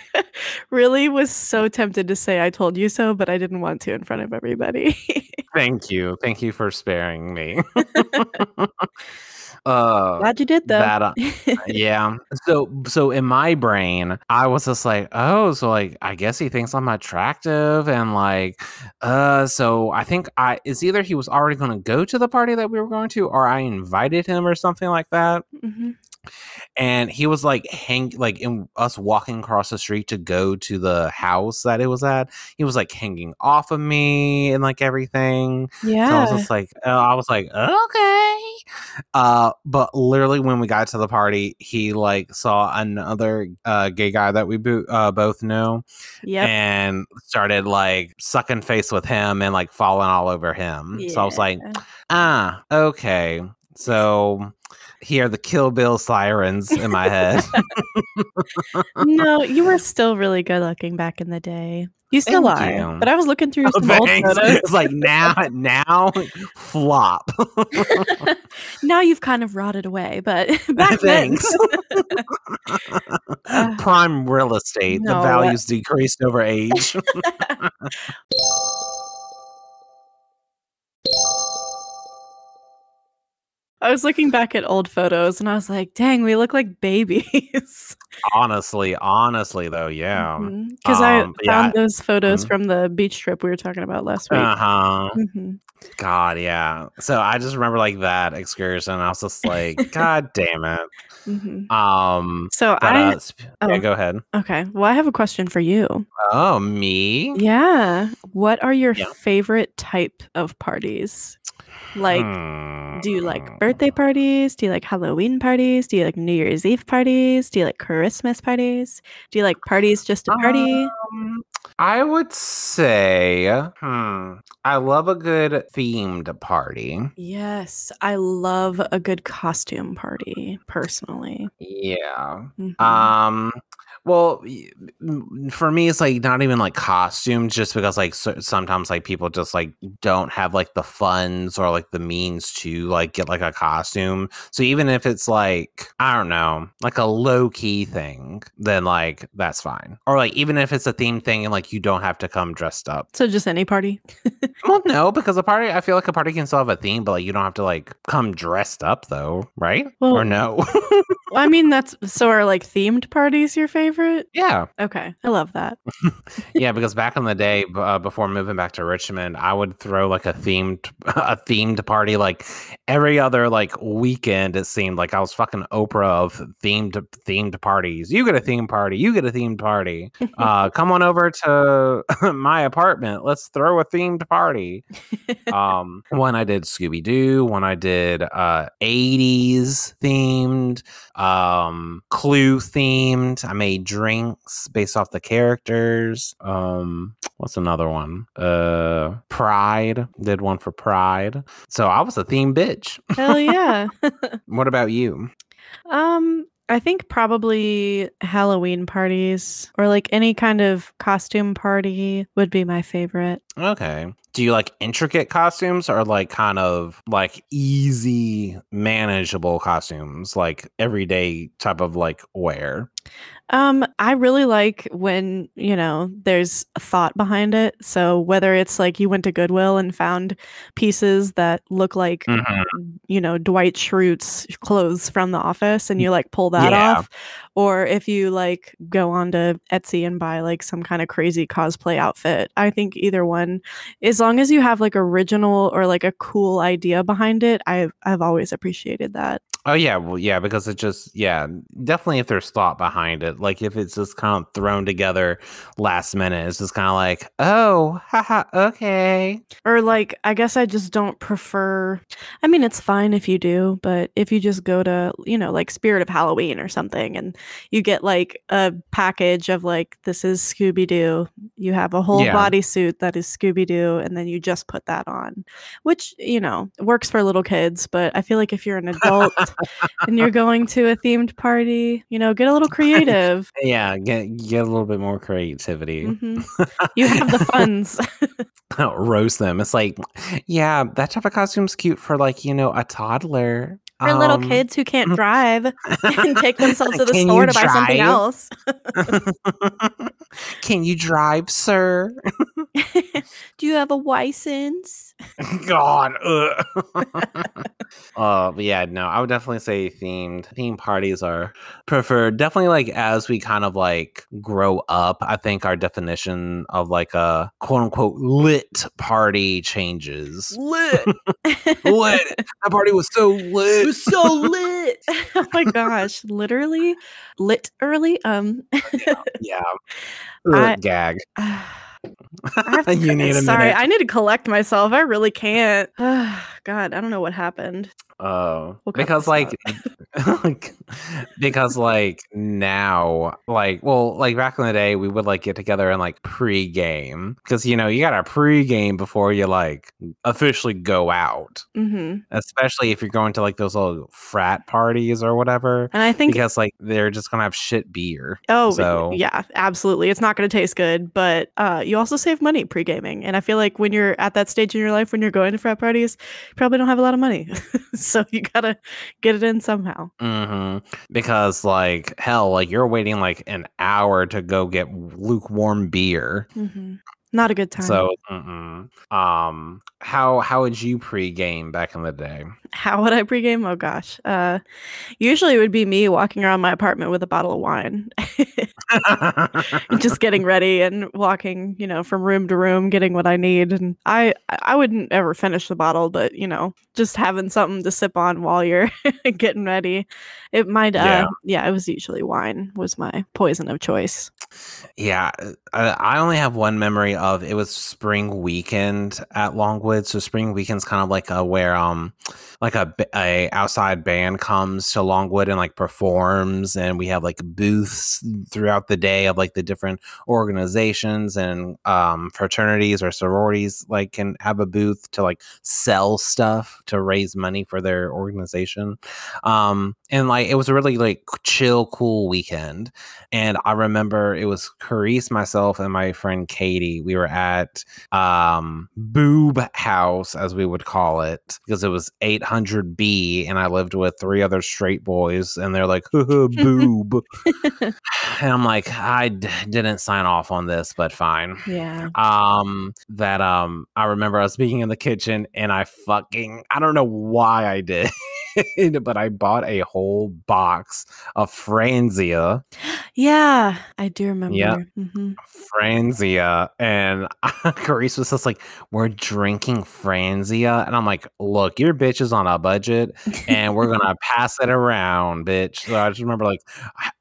really was so tempted to say I told you so, but I didn't want to in front of everybody. Thank you. Thank you for sparing me. Uh, Glad you did though. That, uh, yeah. So, so in my brain, I was just like, oh, so like, I guess he thinks I'm attractive, and like, uh, so I think I it's either he was already going to go to the party that we were going to, or I invited him, or something like that. Mm-hmm. And he was like, hang like in us walking across the street to go to the house that it was at. He was like hanging off of me and like everything. Yeah. So I was just like, uh, I was like, okay. Uh, but literally when we got to the party, he like saw another uh, gay guy that we bo- uh, both knew. Yep. And started like sucking face with him and like falling all over him. Yeah. So I was like, ah, okay. So hear the Kill Bill sirens in my head. No, you were still really good looking back in the day. You still Thank are. You. But I was looking through oh, some old photos. It's like now, now flop. Now you've kind of rotted away, but back then. uh, Prime real estate. No, the values uh, decreased over age. I was looking back at old photos and I was like, dang, we look like babies. Honestly, honestly, though, yeah. Because mm-hmm. um, I found yeah. those photos mm-hmm. from the beach trip we were talking about last week. Uh-huh. Mm-hmm. God, yeah. So I just remember like that excursion. I was just like, God damn it. Mm-hmm. Um. So but, I. Uh, oh, yeah, go ahead. Okay. Well, I have a question for you. Oh, me? Yeah. What are your yeah. favorite type of parties? Like, hmm. do you like birthday parties? Do you like Halloween parties? Do you like New Year's Eve parties? Do you like Christmas parties? Do you like parties just to party? Um, I would say, hmm, I love a good themed party. Yes, I love a good costume party, personally. Yeah. Mm-hmm. Um. Well, for me, it's like not even like costumes, just because like so- sometimes like people just like don't have like the funds or like the means to like get like a costume. So even if it's like, I don't know, like a low key thing, then like that's fine. Or like even if it's a themed thing and like you don't have to come dressed up. So just any party? Well, no, because a party, I feel like a party can still have a theme, but like you don't have to like come dressed up though, right? Well, or no? I mean, that's so are like themed parties your favorite? Yeah. Okay. I love that. Yeah, because back in the day, uh, before moving back to Richmond, I would throw like a themed a themed party like every other like weekend. It seemed like I was fucking Oprah of themed themed parties. You get a themed party. You get a themed party. Uh, come on over to my apartment. Let's throw a themed party. Um, one I did Scooby Doo. One I did uh, eighties themed. Um, Clue themed. I made drinks based off the characters. Um what's another one? uh Pride, did one for Pride. So I was a theme bitch. Hell yeah. What about you? um I think probably Halloween parties or like any kind of costume party would be my favorite. Okay. Do you like intricate costumes or like kind of like easy, manageable costumes, like everyday type of like wear? Um, I really like when, you know, there's a thought behind it. So whether it's like you went to Goodwill and found pieces that look like, mm-hmm. you know, Dwight Schrute's clothes from The Office and you like pull that yeah. off. Or if you like go on to Etsy and buy like some kind of crazy cosplay outfit. I think either one, as long as you have like original or like a cool idea behind it, I've, I've always appreciated that. Oh, yeah. Well, yeah, because it just, yeah, definitely if there's thought behind it, like if it's just kind of thrown together last minute, it's just kind of like, oh, haha, okay. Or like, I guess I just don't prefer. I mean, it's fine if you do, but if you just go to, you know, like Spirit of Halloween or something and you get like a package of like, this is Scooby-Doo. You have a whole yeah. bodysuit that is Scooby-Doo, and then you just put that on, which, you know, works for little kids. But I feel like if you're an adult and you're going to a themed party, you know, get a little creative. yeah, get get a little bit more creativity. Mm-hmm. You have the funds. I'll roast them. It's like, yeah, that type of costume's cute for like, you know, a toddler. For um, little kids who can't drive and take themselves to the store to buy something else. Can you drive, sir? Do you have a license? God. Oh, uh, but yeah, no, I would definitely say themed. Theme parties are preferred. Definitely like as we kind of like grow up, I think our definition of like a quote unquote lit party changes. Lit. Lit. That party was so lit. It was so lit. Oh my gosh. Literally. Lit early. Um. yeah. yeah. I, gag. Uh, I to, you need a sorry, minute. I need to collect myself. I really can't. God, I don't know what happened. Oh, we'll because like, like, because like now, like, well, like back in the day, we would like get together and like pregame because, you know, you got to pregame before you like officially go out, mm-hmm. especially if you're going to like those little frat parties or whatever. And I think because like they're just going to have shit beer. Oh, so. Yeah, absolutely. It's not going to taste good, but uh, you also save money pre-gaming. And I feel like when you're at that stage in your life, when you're going to frat parties, you probably don't have a lot of money. So you got to get it in somehow. Mm-hmm. Because like, hell, like you're waiting like an hour to go get lukewarm beer. Mm-hmm. Not a good time. So, mm-mm. um, how how would you pregame back in the day? How would I pregame? Oh gosh, uh, usually it would be me walking around my apartment with a bottle of wine, just getting ready and walking, you know, from room to room, getting what I need. And I I wouldn't ever finish the bottle, but you know, just having something to sip on while you're getting ready. It might, uh, yeah. yeah, it was usually wine was my poison of choice. Yeah, I, I only have one memory of it was spring weekend at Longwood. So spring weekend's kind of like a where um like a, a outside band comes to Longwood and like performs, and we have like booths throughout the day of like the different organizations and um fraternities or sororities like can have a booth to like sell stuff to raise money for their organization. Um and like it was a really like chill, cool weekend. And I remember it was Carice, myself, and my friend Katie. We were at um, Boob House, as we would call it, because it was eight hundred B, and I lived with three other straight boys, and they're like, boob. And I'm like, I d- didn't sign off on this, but fine. Yeah. Um, that um, I remember I was speaking in the kitchen, and I fucking, I don't know why I did, but I bought a whole box of Franzia. Yeah, I do remember. Yeah, mm-hmm. Franzia. And Carice was just like, we're drinking Franzia. And I'm like, look, your bitch is on a budget and we're going to pass it around, bitch. So I just remember like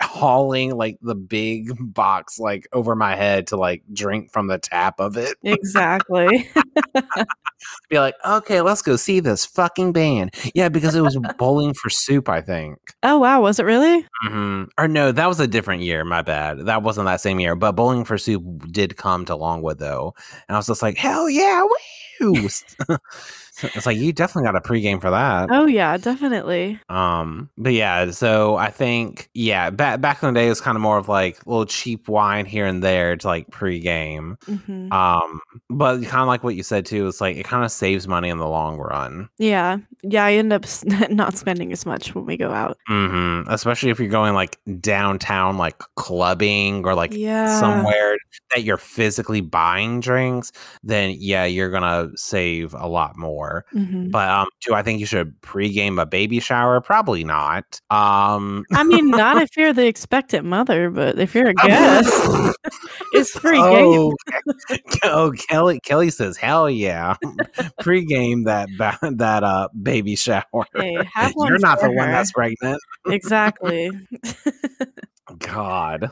hauling like the big box like over my head to like drink from the tap of it. Exactly. Be like, okay, let's go see this fucking band. Yeah, because it was Bowling for Soup, I think. Oh, wow. Was it really? Mm-hmm. Or no, that was a different year. My bad. That wasn't that same year. But Bowling for Soup did come to Longwood, though. And I was just like, hell yeah. Woo! It's like, you definitely got a pregame for that. Oh, yeah, definitely. Um, But yeah, so I think, yeah, back back in the day, it was kind of more of like a little cheap wine here and there to like pregame. Mm-hmm. Um, But kind of like what you said, too, it's like it kind of saves money in the long run. Yeah. Yeah, I end up not spending as much when we go out. Mm-hmm. Especially if you're going like downtown, like clubbing or like yeah. somewhere that you're physically buying drinks, then yeah, you're going to save a lot more. Mm-hmm. But um, do I think you should pregame a baby shower? Probably not. Um, I mean, not if you're the expectant mother, but if you're a guest, it's pregame. Oh, oh, Kelly! Kelly says, "Hell yeah, pregame that that uh baby shower." Hey, have one. You're not the her. One that's pregnant. Exactly. God.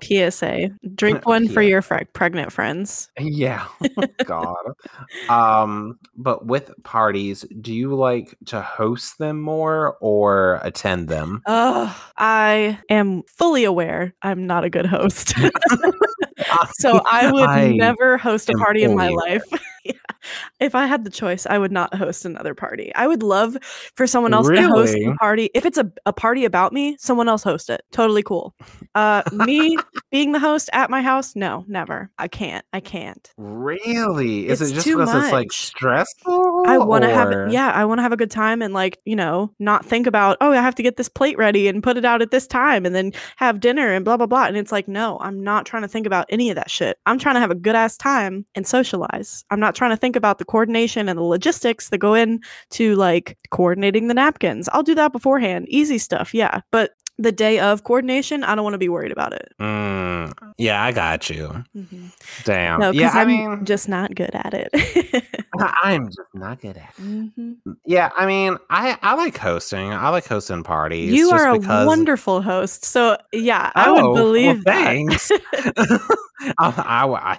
P S A. Drink one for your fr- pregnant friends. Yeah. God. Um, but with parties, do you like to host them more or attend them? Oh, I am fully aware I'm not a good host. So I would I never host a party in my life. Yeah. If I had the choice, I would not host another party. I would love for someone else really? to host a party. If it's a, a party about me, someone else host it. Totally cool. Uh, me being the host at my house? No, never. I can't. I can't. Really? Is it's it just because much. it's like stressful? I want to have it. Yeah, I want to have a good time and like, you know, not think about, oh, I have to get this plate ready and put it out at this time and then have dinner and blah, blah, blah. And it's like, no, I'm not trying to think about any of that shit. I'm trying to have a good ass time and socialize. I'm not trying to think about the coordination and the logistics that go in to like coordinating the napkins. I'll do that beforehand. Easy stuff. Yeah. But the day of coordination, I don't want to be worried about it. Mm, yeah, I got you. Mm-hmm. Damn. No, yeah, I I'm mean, just not good at it. I'm just not good at it. Mm-hmm. Yeah, I mean, I, I like hosting. I like hosting parties. You just are because... a wonderful host. So, yeah, I oh, would believe well, thanks. that. I, I,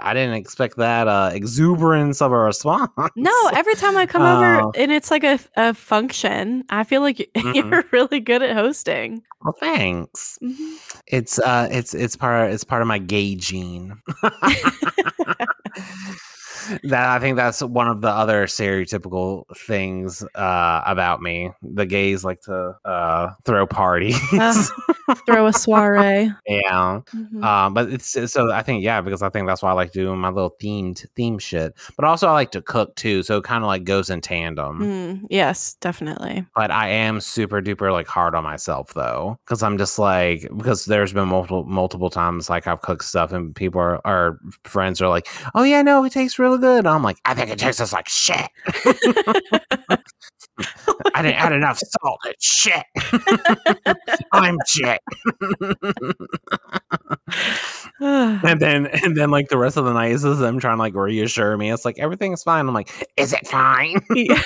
I didn't expect that uh, exuberance of a response. No, every time I come uh, over and it's like a, a function, I feel like mm-mm. you're really good at hosting. Well, thanks. Mm-hmm. It's uh, it's it's part of, it's part of my gay gene. That I think that's one of the other stereotypical things uh, about me. The gays like to uh, throw parties, uh, throw a soiree. Yeah, mm-hmm. um, but it's so I think yeah because I think that's why I like doing my little themed theme shit. But also I like to cook too, so it kind of like goes in tandem. Mm, yes, definitely. But I am super duper like hard on myself though, because I'm just like because there's been multiple multiple times like I've cooked stuff and people are our friends are like, oh yeah, no, it tastes really good. I'm like, I think it tastes like shit. I didn't add enough salt. It's shit. I'm shit. and then, and then, like the rest of the night is them trying to like reassure me. It's like everything's fine. I'm like, is it fine? Yeah.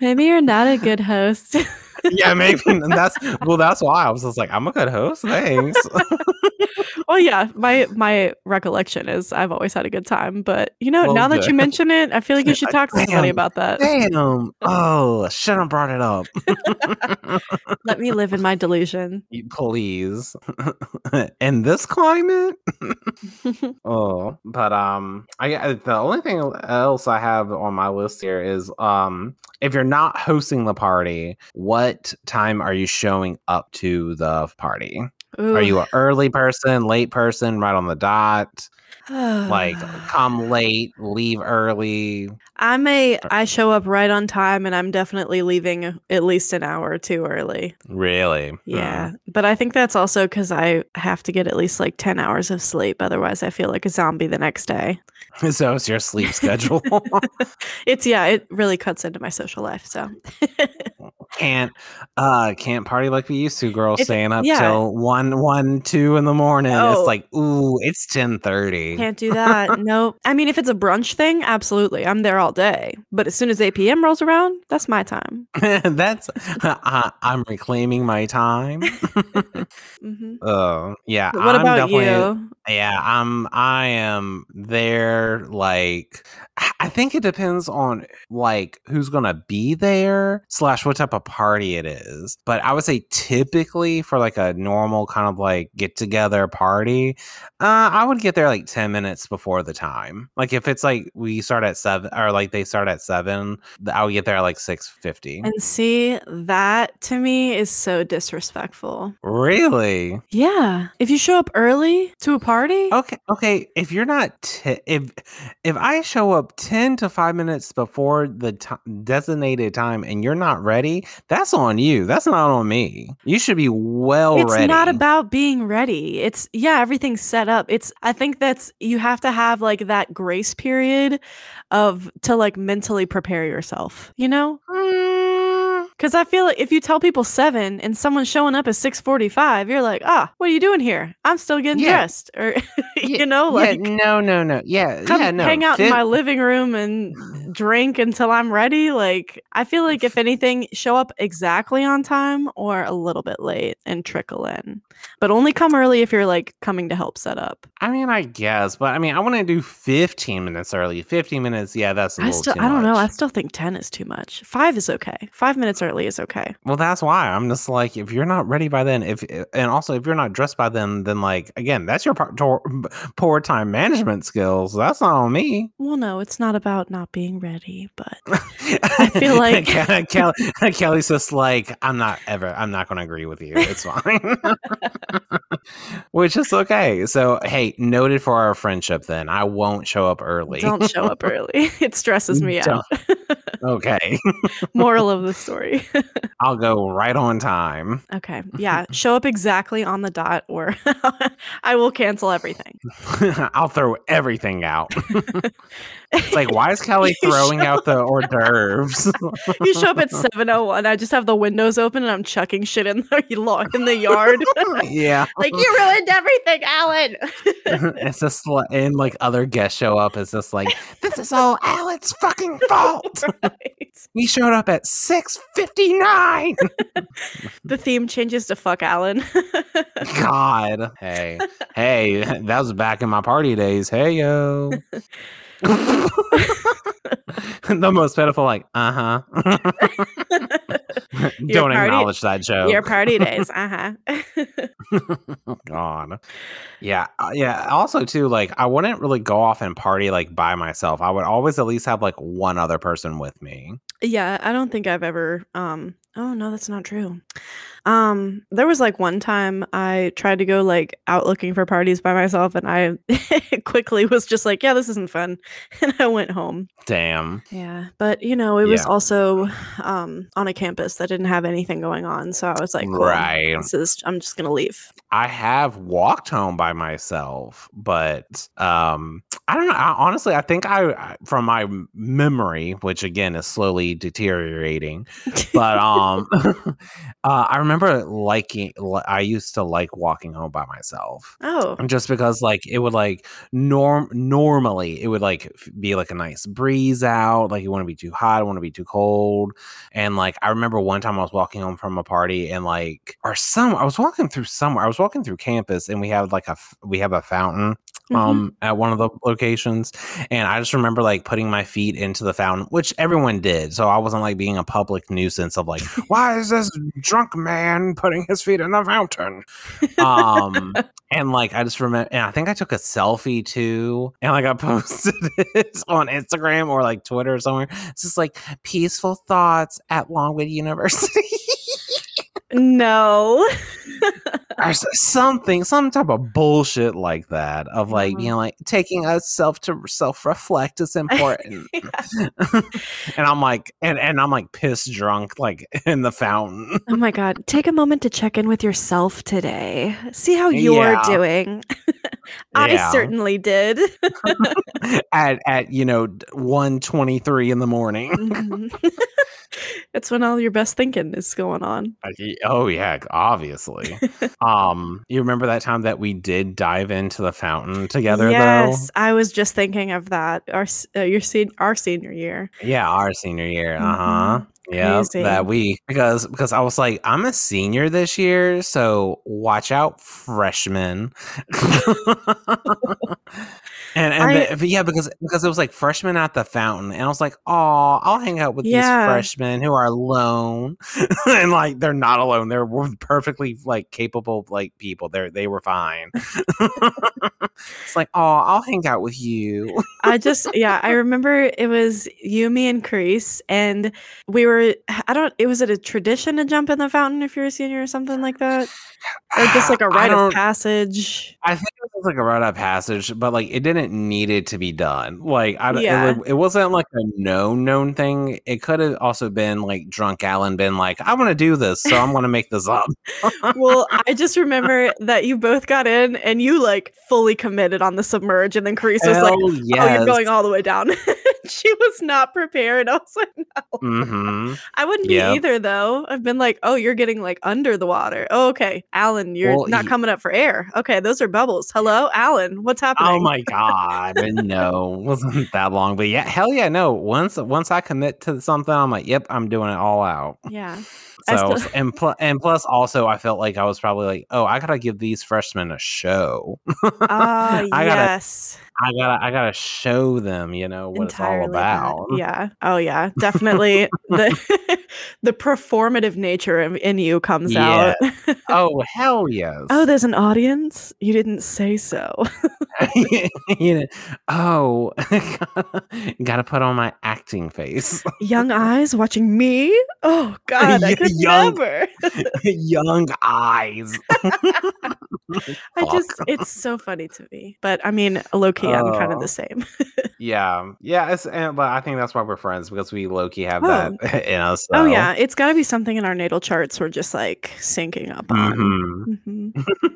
Maybe you're not a good host. Yeah, maybe that's well. That's why I was just like, I'm a good host. Thanks. Well, yeah, my my recollection is I've always had a good time, but you know, well, now good. that you mention it, I feel like you should talk to damn, somebody about that. Damn! Oh, should have brought it up. Let me live in my delusion, please. In this climate. Oh, but um, I the only thing else I have on my list here is um, if you're not hosting the party, what time are you showing up to the party? Ooh. Are you an early person, late person, right on the dot? Like come late, leave early. I'm a I show up right on time and I'm definitely leaving at least an hour or two early. Really? Yeah. Mm. But I think that's also because I have to get at least like ten hours of sleep. Otherwise I feel like a zombie the next day. So it's your sleep schedule. It's yeah, it really cuts into my social life. So can't uh can't party like we used to, girls, it, staying up yeah. till one one, two in the morning. Oh. It's like, ooh, it's ten thirty. Can't do that. No, I mean, if it's a brunch thing, absolutely. I'm there all day. But as soon as eight p.m. rolls around, that's my time. That's I, I'm reclaiming my time. Mm-hmm. Oh, yeah. What I'm about you? Yeah, I'm I am there. Like, I think it depends on like who's going to be there slash what type of party it is. But I would say typically for like a normal kind of like get together party, uh, I would get there like ten minutes before the time. Like if it's like we start at seven or like they start at seven, I'll get there at like six fifty. And see, that to me is so disrespectful. Really? Yeah. If you show up early to a party. Okay. Okay. If you're not, t- if, if I show up ten to five minutes before the t- designated time and you're not ready, that's on you. That's not on me. You should be well it's ready. It's not about being ready. It's yeah, everything's set up. It's, I think that's, you have to have like that grace period of to like mentally prepare yourself, you know? Mm. Because I feel like if you tell people seven and someone's showing up at six forty-five, you're like, ah, what are you doing here? I'm still getting yeah. dressed. Or, you yeah. know, like. Yeah. No, no, no. Yeah. Come yeah, no. hang out Fit- in my living room and drink until I'm ready. Like, I feel like if anything, show up exactly on time or a little bit late and trickle in. But only come early if you're like coming to help set up. I mean, I guess. But I mean, I want to do fifteen minutes early. fifteen minutes. Yeah, that's a I little still, too I don't much. know. I still think ten is too much. Five is okay. Five minutes early is okay. Well, that's why I'm just like, if you're not ready by then, if and also if you're not dressed by then, then like again, that's your poor, poor time management skills. That's not on me. Well, no, it's not about not being ready, but I feel like Kelly, Kelly's just like, I'm not ever, I'm not going to agree with you. It's fine, which is okay. So hey, noted for our friendship. Then I won't show up early. Don't show up early. It stresses me Don't. out. Okay. Moral of the story. I'll go right on time. Okay. Yeah. Show up exactly on the dot or I will cancel everything. I'll throw everything out. It's like, why is Kelly throwing out the hors d'oeuvres? You show up at seven oh one. I just have the windows open and I'm chucking shit in the, in the yard. Yeah. Like, you ruined everything, Alan. It's just like, and like other guests show up. It's just like, this is all Alan's fucking fault. Right. He showed up at six fifty-nine. The theme changes to fuck Alan. God. Hey. Hey, that was back in my party days. Hey, yo. The most pitiful, like, uh-huh. Don't party, acknowledge that joke. Your party days, uh-huh. God. Yeah. Yeah. Also, too, like, I wouldn't really go off and party, like, by myself. I would always at least have, like, one other person with me. Yeah. I don't think I've ever... Um... Oh, no, that's not true. Um, there was like one time I tried to go like out looking for parties by myself and I quickly was just like, yeah, this isn't fun. And I went home. Damn. Yeah. But, you know, it yeah. was also um, on a campus that didn't have anything going on. So I was like, cool, right. This is, I'm just going to leave. I have walked home by myself, but um, I don't know. I, honestly, I think I, from my memory, which again is slowly deteriorating, but um, um, uh, I remember liking, li- I used to like walking home by myself. Oh. Just because like, it would like, norm, normally it would like f- be like a nice breeze out. Like it wouldn't be too hot, it wouldn't be too cold. And like, I remember one time I was walking home from a party and like, or some, I was walking through somewhere, I was walking through campus and we have like a, f- we have a fountain. Mm-hmm. Um, at one of the locations. And I just remember like putting my feet into the fountain, which everyone did. So I wasn't like being a public nuisance of like, why is this drunk man putting his feet in the fountain? Um, and like, I just remember, and I think I took a selfie too. And like I posted it on Instagram or like Twitter or somewhere. It's just like peaceful thoughts at Longwood University. No. Or something, some type of bullshit like that of like, you know, like taking a self to self reflect is important. And I'm like, and, and I'm like pissed drunk, like in the fountain. Oh my God. Take a moment to check in with yourself today. See how you're yeah. doing. I yeah. certainly did. at, at, you know, one twenty-three in the morning. Mm-hmm. That's when all your best thinking is going on. Oh yeah, obviously. Um, you remember that time that we did dive into the fountain together? Yes, though? I was just thinking of that. Our uh, your se- our senior year. Yeah, our senior year. Uh huh. Mm-hmm. Yeah, that we because because I was like, I'm a senior this year, so watch out, freshmen. And and I, the, yeah, because because it was like freshmen at the fountain, and I was like, oh, I'll hang out with yeah. these freshmen who are alone, and like they're not alone; they're perfectly like capable like people. They they were fine. It's like, oh, I'll hang out with you. I just yeah, I remember it was you, me, and Kreese, and we were. I don't. It was it a tradition to jump in the fountain if you're a senior or something like that, or just like a rite of passage. I think it was like a rite of passage, but like it didn't need it to be done. Like I yeah. it, it wasn't like a known known thing. It could have also been like drunk Alan been like, I want to do this, so I'm going to make this up. Well, I just remember that you both got in and you like fully committed on the submerge, and then Kreese was oh, like, yes. "Oh, you're going all the way down." She was not prepared. I was like, no. Mm-hmm. I wouldn't yep. be either, though. I've been like, oh, you're getting like under the water. Oh, okay. Alan, you're well, not he- coming up for air. Okay, those are bubbles. Hello, Alan. What's happening? Oh, my God. No, it wasn't that long. But yeah, hell yeah, no. Once once I commit to something, I'm like, yep, I'm doing it all out. Yeah. So still- and, pl- and plus also I felt like I was probably like, oh, I gotta give these freshmen a show. Oh, I yes. Gotta, I gotta I gotta show them, you know, what Entirely it's all about. That. Yeah. Oh yeah. Definitely the the performative nature in you comes yeah. out. Oh, hell yes. Oh, there's an audience? You didn't say so. You know, oh, gotta put on my acting face. Young eyes watching me? Oh God, I could Young, young eyes. I just, it's so funny to me. But I mean, low-key, uh, I'm kind of the same. yeah. Yeah. It's, and, but I think that's why we're friends, because we low-key have oh. that in us. So. Oh, yeah. It's got to be something in our natal charts we're just like syncing up on. Mm-hmm. Mm-hmm.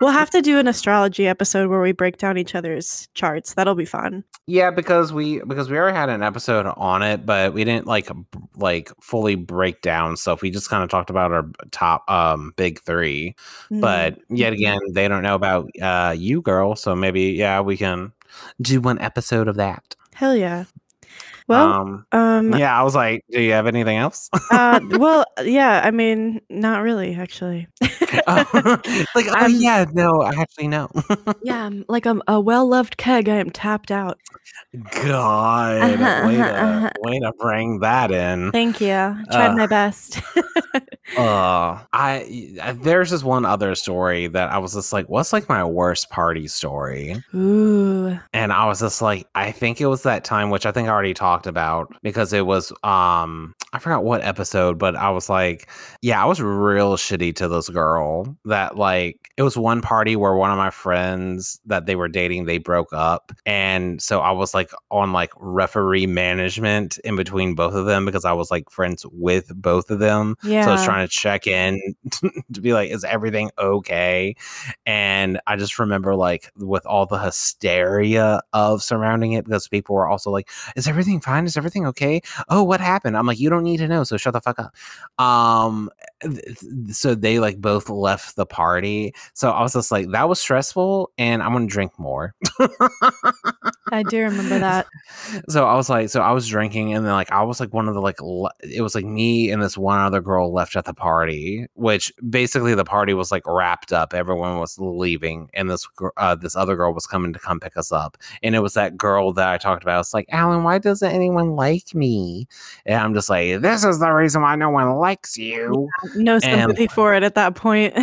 We'll have to do an astrology episode where we break down each other's charts. That'll be fun. Yeah, because we because we already had an episode on it, but we didn't like like fully break down stuff. We just kind of talked about our top um big three. Mm. But yet again, they don't know about uh you, girl. So maybe yeah, we can do one episode of that. Hell yeah. Well, um, um yeah, I was like, do you have anything else? uh, well, yeah, I mean, not really, actually. oh, like, oh, I'm, yeah, no, I actually know. yeah, I'm, like I'm a well-loved keg. I am tapped out. God, uh-huh, way, uh-huh, to, uh-huh. way to bring that in. Thank you. I tried uh, my best. uh, I, I there's this one other story that I was just like, what's like my worst party story? Ooh. And I was just like, I think it was that time, which I think I already talked about, because it was um I forgot what episode, but I was like, yeah, I was real shitty to this girl that like, it was one party where one of my friends that they were dating, they broke up, and so I was like on like referee management in between both of them, because I was like friends with both of them. Yeah. So I was trying to check in to be like, is everything okay? And I just remember like with all the hysteria of surrounding it, because people were also like, is everything fine? Is everything okay? Oh, what happened? I'm like, you don't need to know, so shut the fuck up. Um th- th- so they like both left the party, so I was just like, that was stressful and I'm gonna drink more. I do remember that. So I was like, so I was drinking, and then like I was like one of the like le- it was like me and this one other girl left at the party, which basically the party was like wrapped up, everyone was leaving, and this uh, this other girl was coming to come pick us up, and it was that girl that I talked about. It's like, Alan, why doesn't anyone like me? And I'm just like, this is the reason why no one likes you. Yeah, no sympathy and, for it at that point.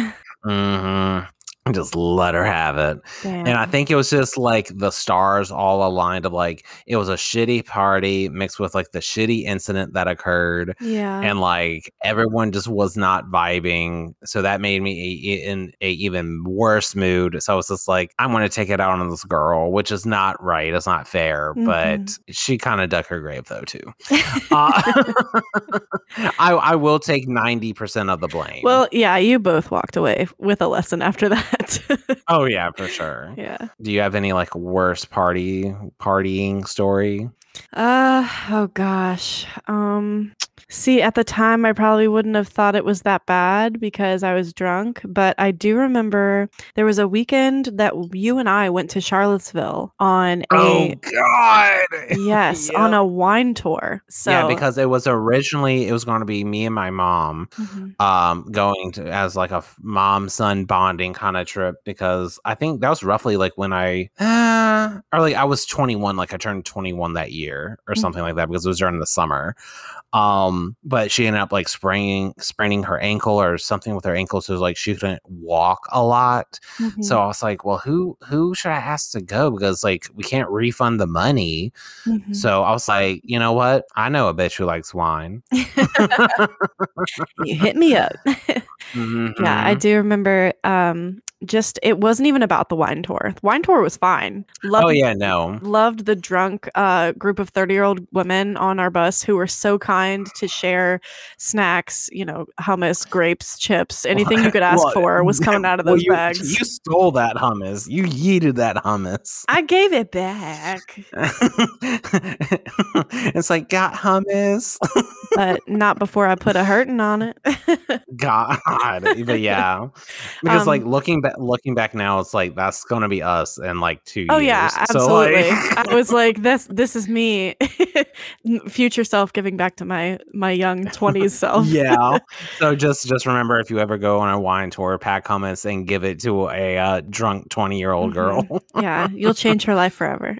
Mm-hmm. Just let her have it. Damn. And I think it was just like the stars all aligned of like, it was a shitty party mixed with like the shitty incident that occurred. Yeah. And like everyone just was not vibing, so that made me a, in a even worse mood. So I was just like, I'm going to take it out on this girl, which is not right, it's not fair. Mm-hmm. But she kind of dug her grave though too. uh, I, I will take ninety percent of the blame. Well, yeah, you both walked away with a lesson after that. Oh yeah, for sure. Yeah. Do you have any like worst party partying story? Uh oh gosh. Um see, at the time I probably wouldn't have thought it was that bad because I was drunk, but I do remember there was a weekend that you and I went to Charlottesville on a Oh god. Yes, yeah. On a wine tour. So yeah, because it was originally it was going to be me and my mom mm-hmm. um going to as like a mom son bonding kind of trip, because I think that was roughly like when I uh, or like I was twenty-one, like I turned twenty-one that year. Year or something like that, because it was during the summer. Um, but she ended up like spraining spraining her ankle or something with her ankle, so it was like she couldn't walk a lot. Mm-hmm. So I was like, well, who who should I ask to go? Because like we can't refund the money. Mm-hmm. So I was like, you know what? I know a bitch who likes wine. You hit me up. Mm-hmm. Yeah, I do remember um just, it wasn't even about the wine tour. The wine tour was fine. Loved, oh, yeah, no. Loved the drunk uh, group of thirty-year-old women on our bus who were so kind to share snacks, you know, hummus, grapes, chips, anything you could ask well, for was coming out of those well, you, bags. You stole that hummus. You yeeted that hummus. I gave it back. It's like, got hummus. But not before I put a hurtin' on it. God. But yeah. Because um, like looking back looking back now, it's like that's gonna be us in like two oh, years. Oh yeah, absolutely. So, like... I was like, this this is me. Future self giving back to my my young twenties self. Yeah. So just just remember, if you ever go on a wine tour, pack hummus and give it to a uh, drunk twenty-year-old mm-hmm. girl. Yeah, you'll change her life forever.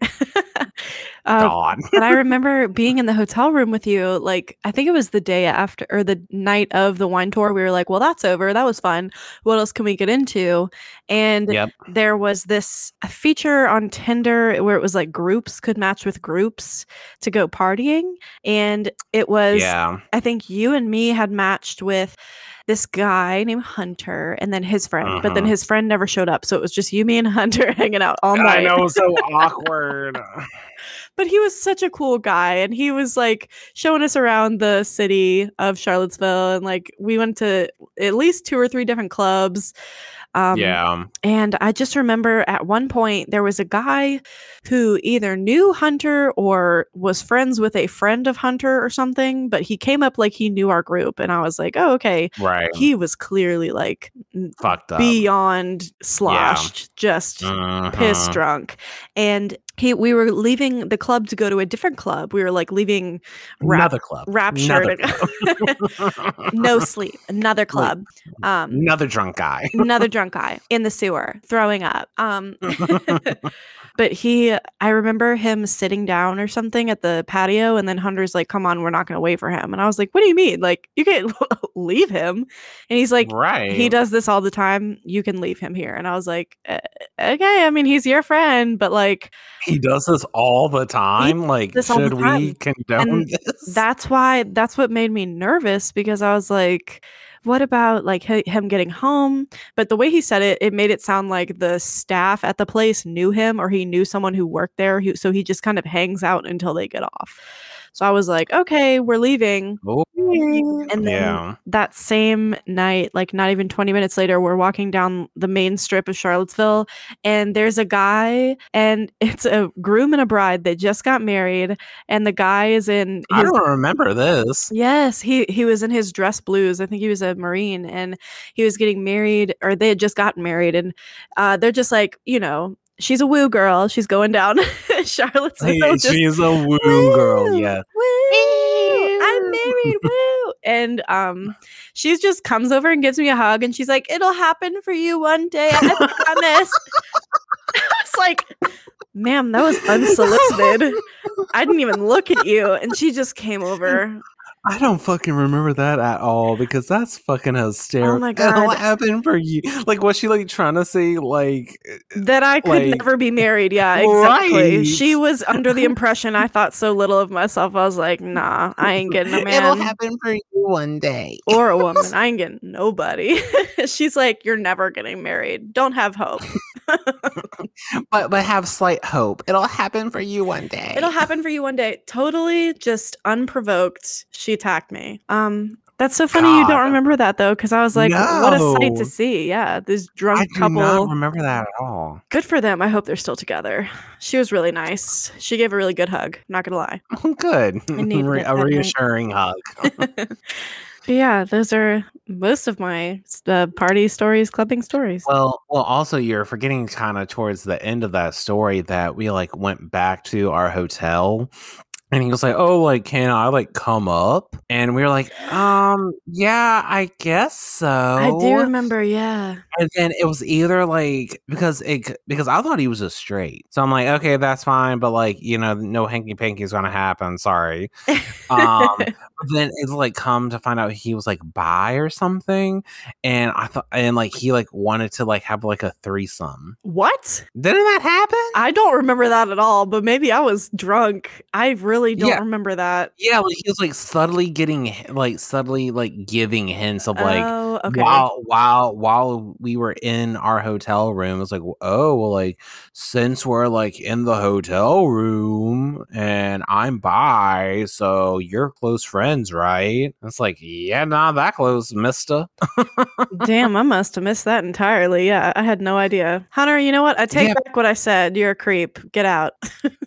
Uh, God. And I remember being in the hotel room with you, like, I think it was the day after or the night of the wine tour. We were like, well, that's over. That was fun. What else can we get into? And yep. there was this feature on Tinder where it was like groups could match with groups to go partying. And it was, yeah. I think you and me had matched with this guy named Hunter and then his friend, uh-huh. but then his friend never showed up. So it was just you, me, and Hunter hanging out all night. I know, it was so awkward. But he was such a cool guy, and he was like showing us around the city of Charlottesville, and like we went to at least two or three different clubs. Um, yeah. And I just remember at one point there was a guy who either knew Hunter or was friends with a friend of Hunter or something, but he came up like he knew our group, and I was like, oh, okay. Right. He was clearly like fucked up, beyond sloshed, yeah. just uh-huh. piss drunk. And He, we were leaving the club to go to a different club. We were like leaving Rap- another club, Rapture, another club. No sleep, another club, um, another drunk guy, another drunk guy in the sewer throwing up. Um, but he, I remember him sitting down or something at the patio, and then Hunter's like, "Come on, we're not going to wait for him." And I was like, "What do you mean? Like, you can't leave him?" And he's like, "Right, he does this all the time. You can leave him here." And I was like, "Okay, I mean, he's your friend, but like." He does this all the time. Like, should we condone this? That's why, that's what made me nervous, because I was like, what about like him getting home? But the way he said it, it made it sound like the staff at the place knew him, or he knew someone who worked there. Who, so he just kind of hangs out until they get off. So I was like, okay, we're leaving. Ooh. And then yeah. that same night, like not even twenty minutes later, we're walking down the main strip of Charlottesville, and there's a guy, and it's a groom and a bride. They just got married, and the guy is in. His, I don't remember this. Yes. He, he was in his dress blues. I think he was a Marine, and he was getting married, or they had just gotten married, and uh, they're just like, you know, she's a woo girl. She's going down Charlottesville. Hey, just, she's a woo, woo girl. Yeah. Woo. I'm married. Woo. And um, she just comes over and gives me a hug, and she's like, "It'll happen for you one day. I promise." I was like, "Ma'am, that was unsolicited. I didn't even look at you." And she just came over. I don't fucking remember that at all, because that's fucking hysterical. Oh my God. What happened for you? Like, was she like trying to say like that I could like, never be married? Yeah, exactly. Right. She was under the impression I thought so little of myself. I was like, nah, I ain't getting a man. It'll happen for you one day. Or a woman. I ain't getting nobody. She's like, you're never getting married. Don't have hope. but but have slight hope. It'll happen for you one day. It'll happen for you one day. Totally just unprovoked. She attacked me. Um, that's so funny. God. You don't remember that though, because I was like, no. What a sight to see. Yeah, this drunk I do couple. I don't remember that at all. Good for them. I hope they're still together. She was really nice. She gave a really good hug. Not gonna lie. Oh, good. Re- a reassuring hug. Yeah, those are most of my uh, party stories, clubbing stories. Well, well, also you're forgetting kind of towards the end of that story that we like went back to our hotel. And he was like, oh, like, can I, like, come up? And we were like, um, yeah, I guess so. I do remember, yeah. And then it was either, like, because it because I thought he was just straight. So I'm like, okay, that's fine. But, like, you know, no hanky-panky is going to happen. Sorry. Um, but then it's, like, come to find out he was, like, bi or something. And I thought, and, like, he, like, wanted to, like, have, like, a threesome. What? Didn't that happen? I don't remember that at all. But maybe I was drunk. I really really don't yeah. remember that. Yeah, well, he was like subtly getting, like subtly like giving hints of like, oh, okay. while while while we were in our hotel room, it's like, oh, well, like since we're like in the hotel room and I'm bi, so you're close friends, right? It's like, yeah, not that close, mister. Damn, I must have missed that entirely. Yeah, I had no idea. Hunter, you know what? I take yeah. back what I said. You're a creep. Get out.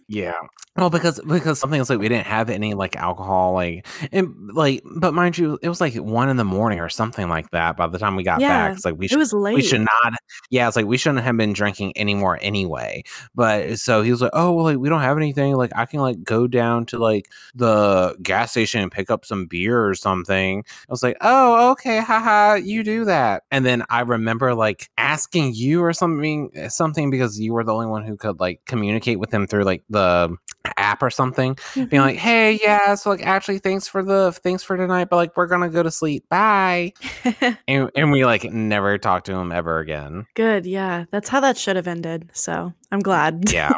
Yeah. Well, because because something was like we didn't have any like alcohol, like and like, but mind you, it was like one in the morning or something like that. By the time we got yeah, back, it's like we it should, was late. We should not. Yeah, it's like we shouldn't have been drinking anymore anyway. But so he was like, oh well, like we don't have anything. Like I can like go down to like the gas station and pick up some beer or something. I was like, oh okay, haha, you do that. And then I remember like asking you or something something because you were the only one who could like communicate with him through like the app or something, mm-hmm. being like, hey, yeah, so like actually thanks for the thanks for tonight, but like we're gonna go to sleep, bye. and, and we like never talked to him ever again. Good. Yeah, that's how that should have ended, so I'm glad. Yeah.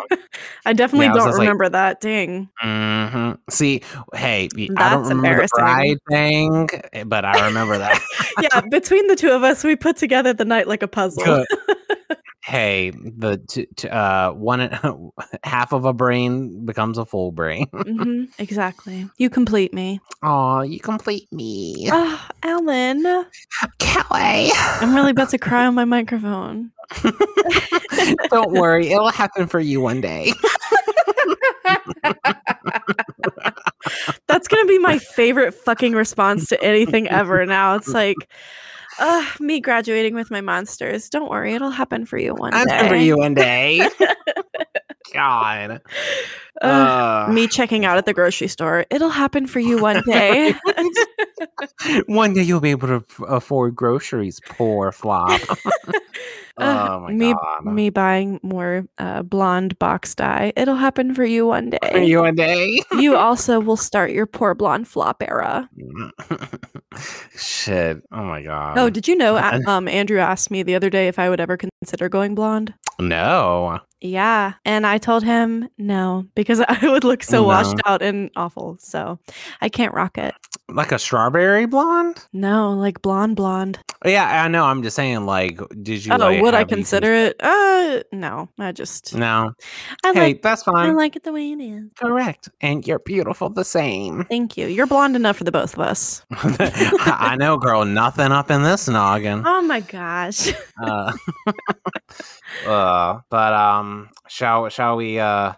I definitely yeah, I don't remember like, that. Dang. Mm-hmm. See, hey, that's I don't remember the bride thing, but I remember that. Yeah, between the two of us, we put together the night like a puzzle. Hey, the t- t- uh, one uh, half of a brain becomes a full brain. Mm-hmm, exactly. You complete me. Aw, you complete me. Oh, Ellen. Kelly. I'm really about to cry on my microphone. Don't worry. It'll happen for you one day. That's going to be my favorite fucking response to anything ever now. It's like... Uh, me graduating with my monsters. Don't worry, it'll happen for you one I'll day. Happen for you one day. God. Uh, uh, me checking out at the grocery store. It'll happen for you one day. One day you'll be able to afford groceries. Poor flop. Uh, oh my me, God. Me buying more uh, blonde box dye. It'll happen for you one day. For you one day. You also will start your poor blonde flop era. Shit. Oh my God. Oh, did you know um, Andrew asked me the other day if I would ever consider going blonde? No. Yeah. And I told him no, because I would look so no. washed out and awful. So I can't rock it. Like a strawberry blonde? No, like blonde blonde. Yeah, I know. I'm just saying, like, did you? Oh, like, would I consider it? Uh, no. I just no. I hey, like, that's fine. I like it the way it is. Correct. And you're beautiful the same. Thank you. You're blonde enough for the both of us. I know, girl. Nothing up in this noggin. Oh my gosh. uh, uh, but um, shall shall we uh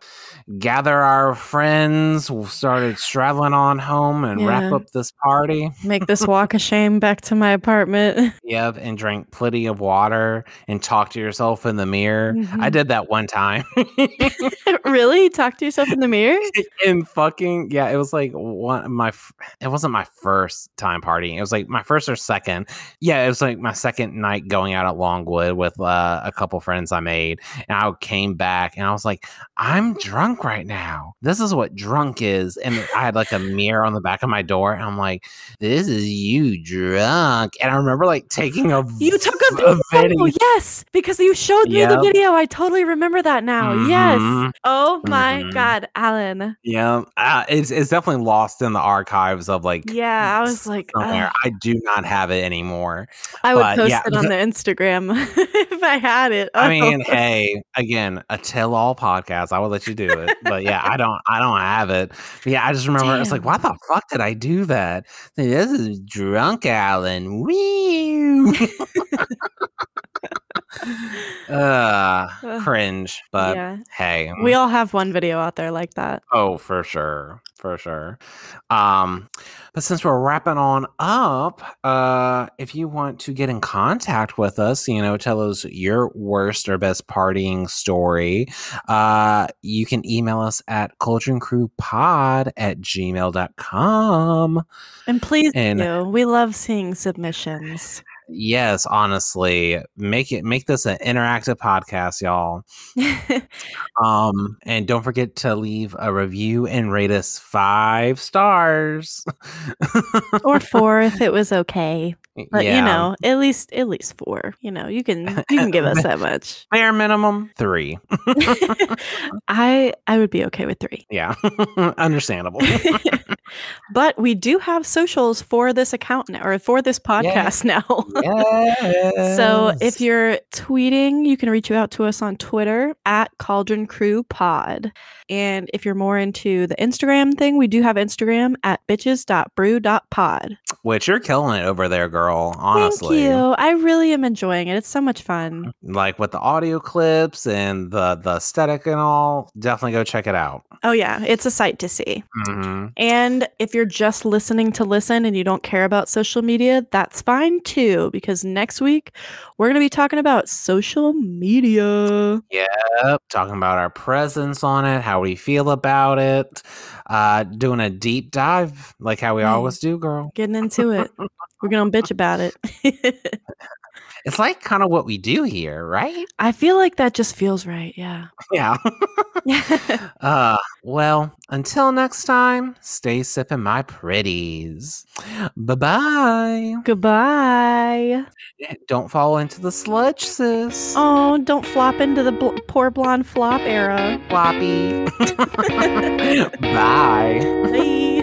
gather our friends? We'll start traveling on home and yeah. wrap up the. Party. Make this walk of shame back to my apartment. Yep, and drink plenty of water and talk to yourself in the mirror. Mm-hmm. I did that one time. Really? Talk to yourself in the mirror? And fucking, yeah, it was like one my, it wasn't my first time partying. It was like my first or second. Yeah, it was like my second night going out at Longwood with uh, a couple friends I made. And I came back and I was like, I'm drunk right now. This is what drunk is. And I had like a mirror on the back of my door. I'm like, this is you drunk. And I remember like taking a You took a, a video. video. Yes, because you showed me yep. the video. I totally remember that now. Mm-hmm. Yes. Oh my mm-hmm. God, Alan. Yeah. Uh, it's it's definitely lost in the archives of like Yeah, I was like uh, I do not have it anymore. I would but, post yeah. it on the Instagram if I had it. Oh. I mean, hey, again, a tell all podcast. I will let you do it. But yeah, I don't I don't have it. But, yeah, I just remember it's like, why the fuck did I do that? That this is drunk Alan. Woo. uh, cringe, but yeah. Hey, we all have one video out there like that. Oh, for sure, for sure. Um, but since we're wrapping on up, uh, if you want to get in contact with us, you know, tell us your worst or best partying story. Uh, you can email us at cauldron crew pod at gmail dot com. And please and, do. We love seeing submissions. Yes, honestly, make it make this an interactive podcast, y'all. Um, and don't forget to leave a review and rate us five stars, or four if it was okay. But yeah. you know, at least at least four. You know, you can you can give us that much. Bare minimum three. I I would be okay with three. Yeah, understandable. But we do have socials for this account now, or for this podcast yes. now. Yes. So if you're tweeting, you can reach out to us on Twitter at Cauldron Crew Pod. And if you're more into the Instagram thing, we do have Instagram at bitches dot brew dot pod. Which you're killing it over there, girl. Honestly. Thank you. I really am enjoying it. It's so much fun. Like with the audio clips and the, the aesthetic and all, definitely go check it out. Oh, yeah. It's a sight to see. Mm-hmm. And if you're just listening to listen and you don't care about social media, that's fine too, because next week we're going to be talking about social media. Yeah. Talking about our presence on it, how we feel about it, uh, doing a deep dive like how we mm. always do, girl. Getting into it. We're going to bitch about it. It's like kind of what we do here, right? I feel like that just feels right. Yeah. Yeah. uh, well, until next time, stay sipping my pretties. Bye-bye. Goodbye. Don't fall into the sludge, sis. Oh, don't flop into the bl- poor blonde flop era. Floppy. Bye. Bye.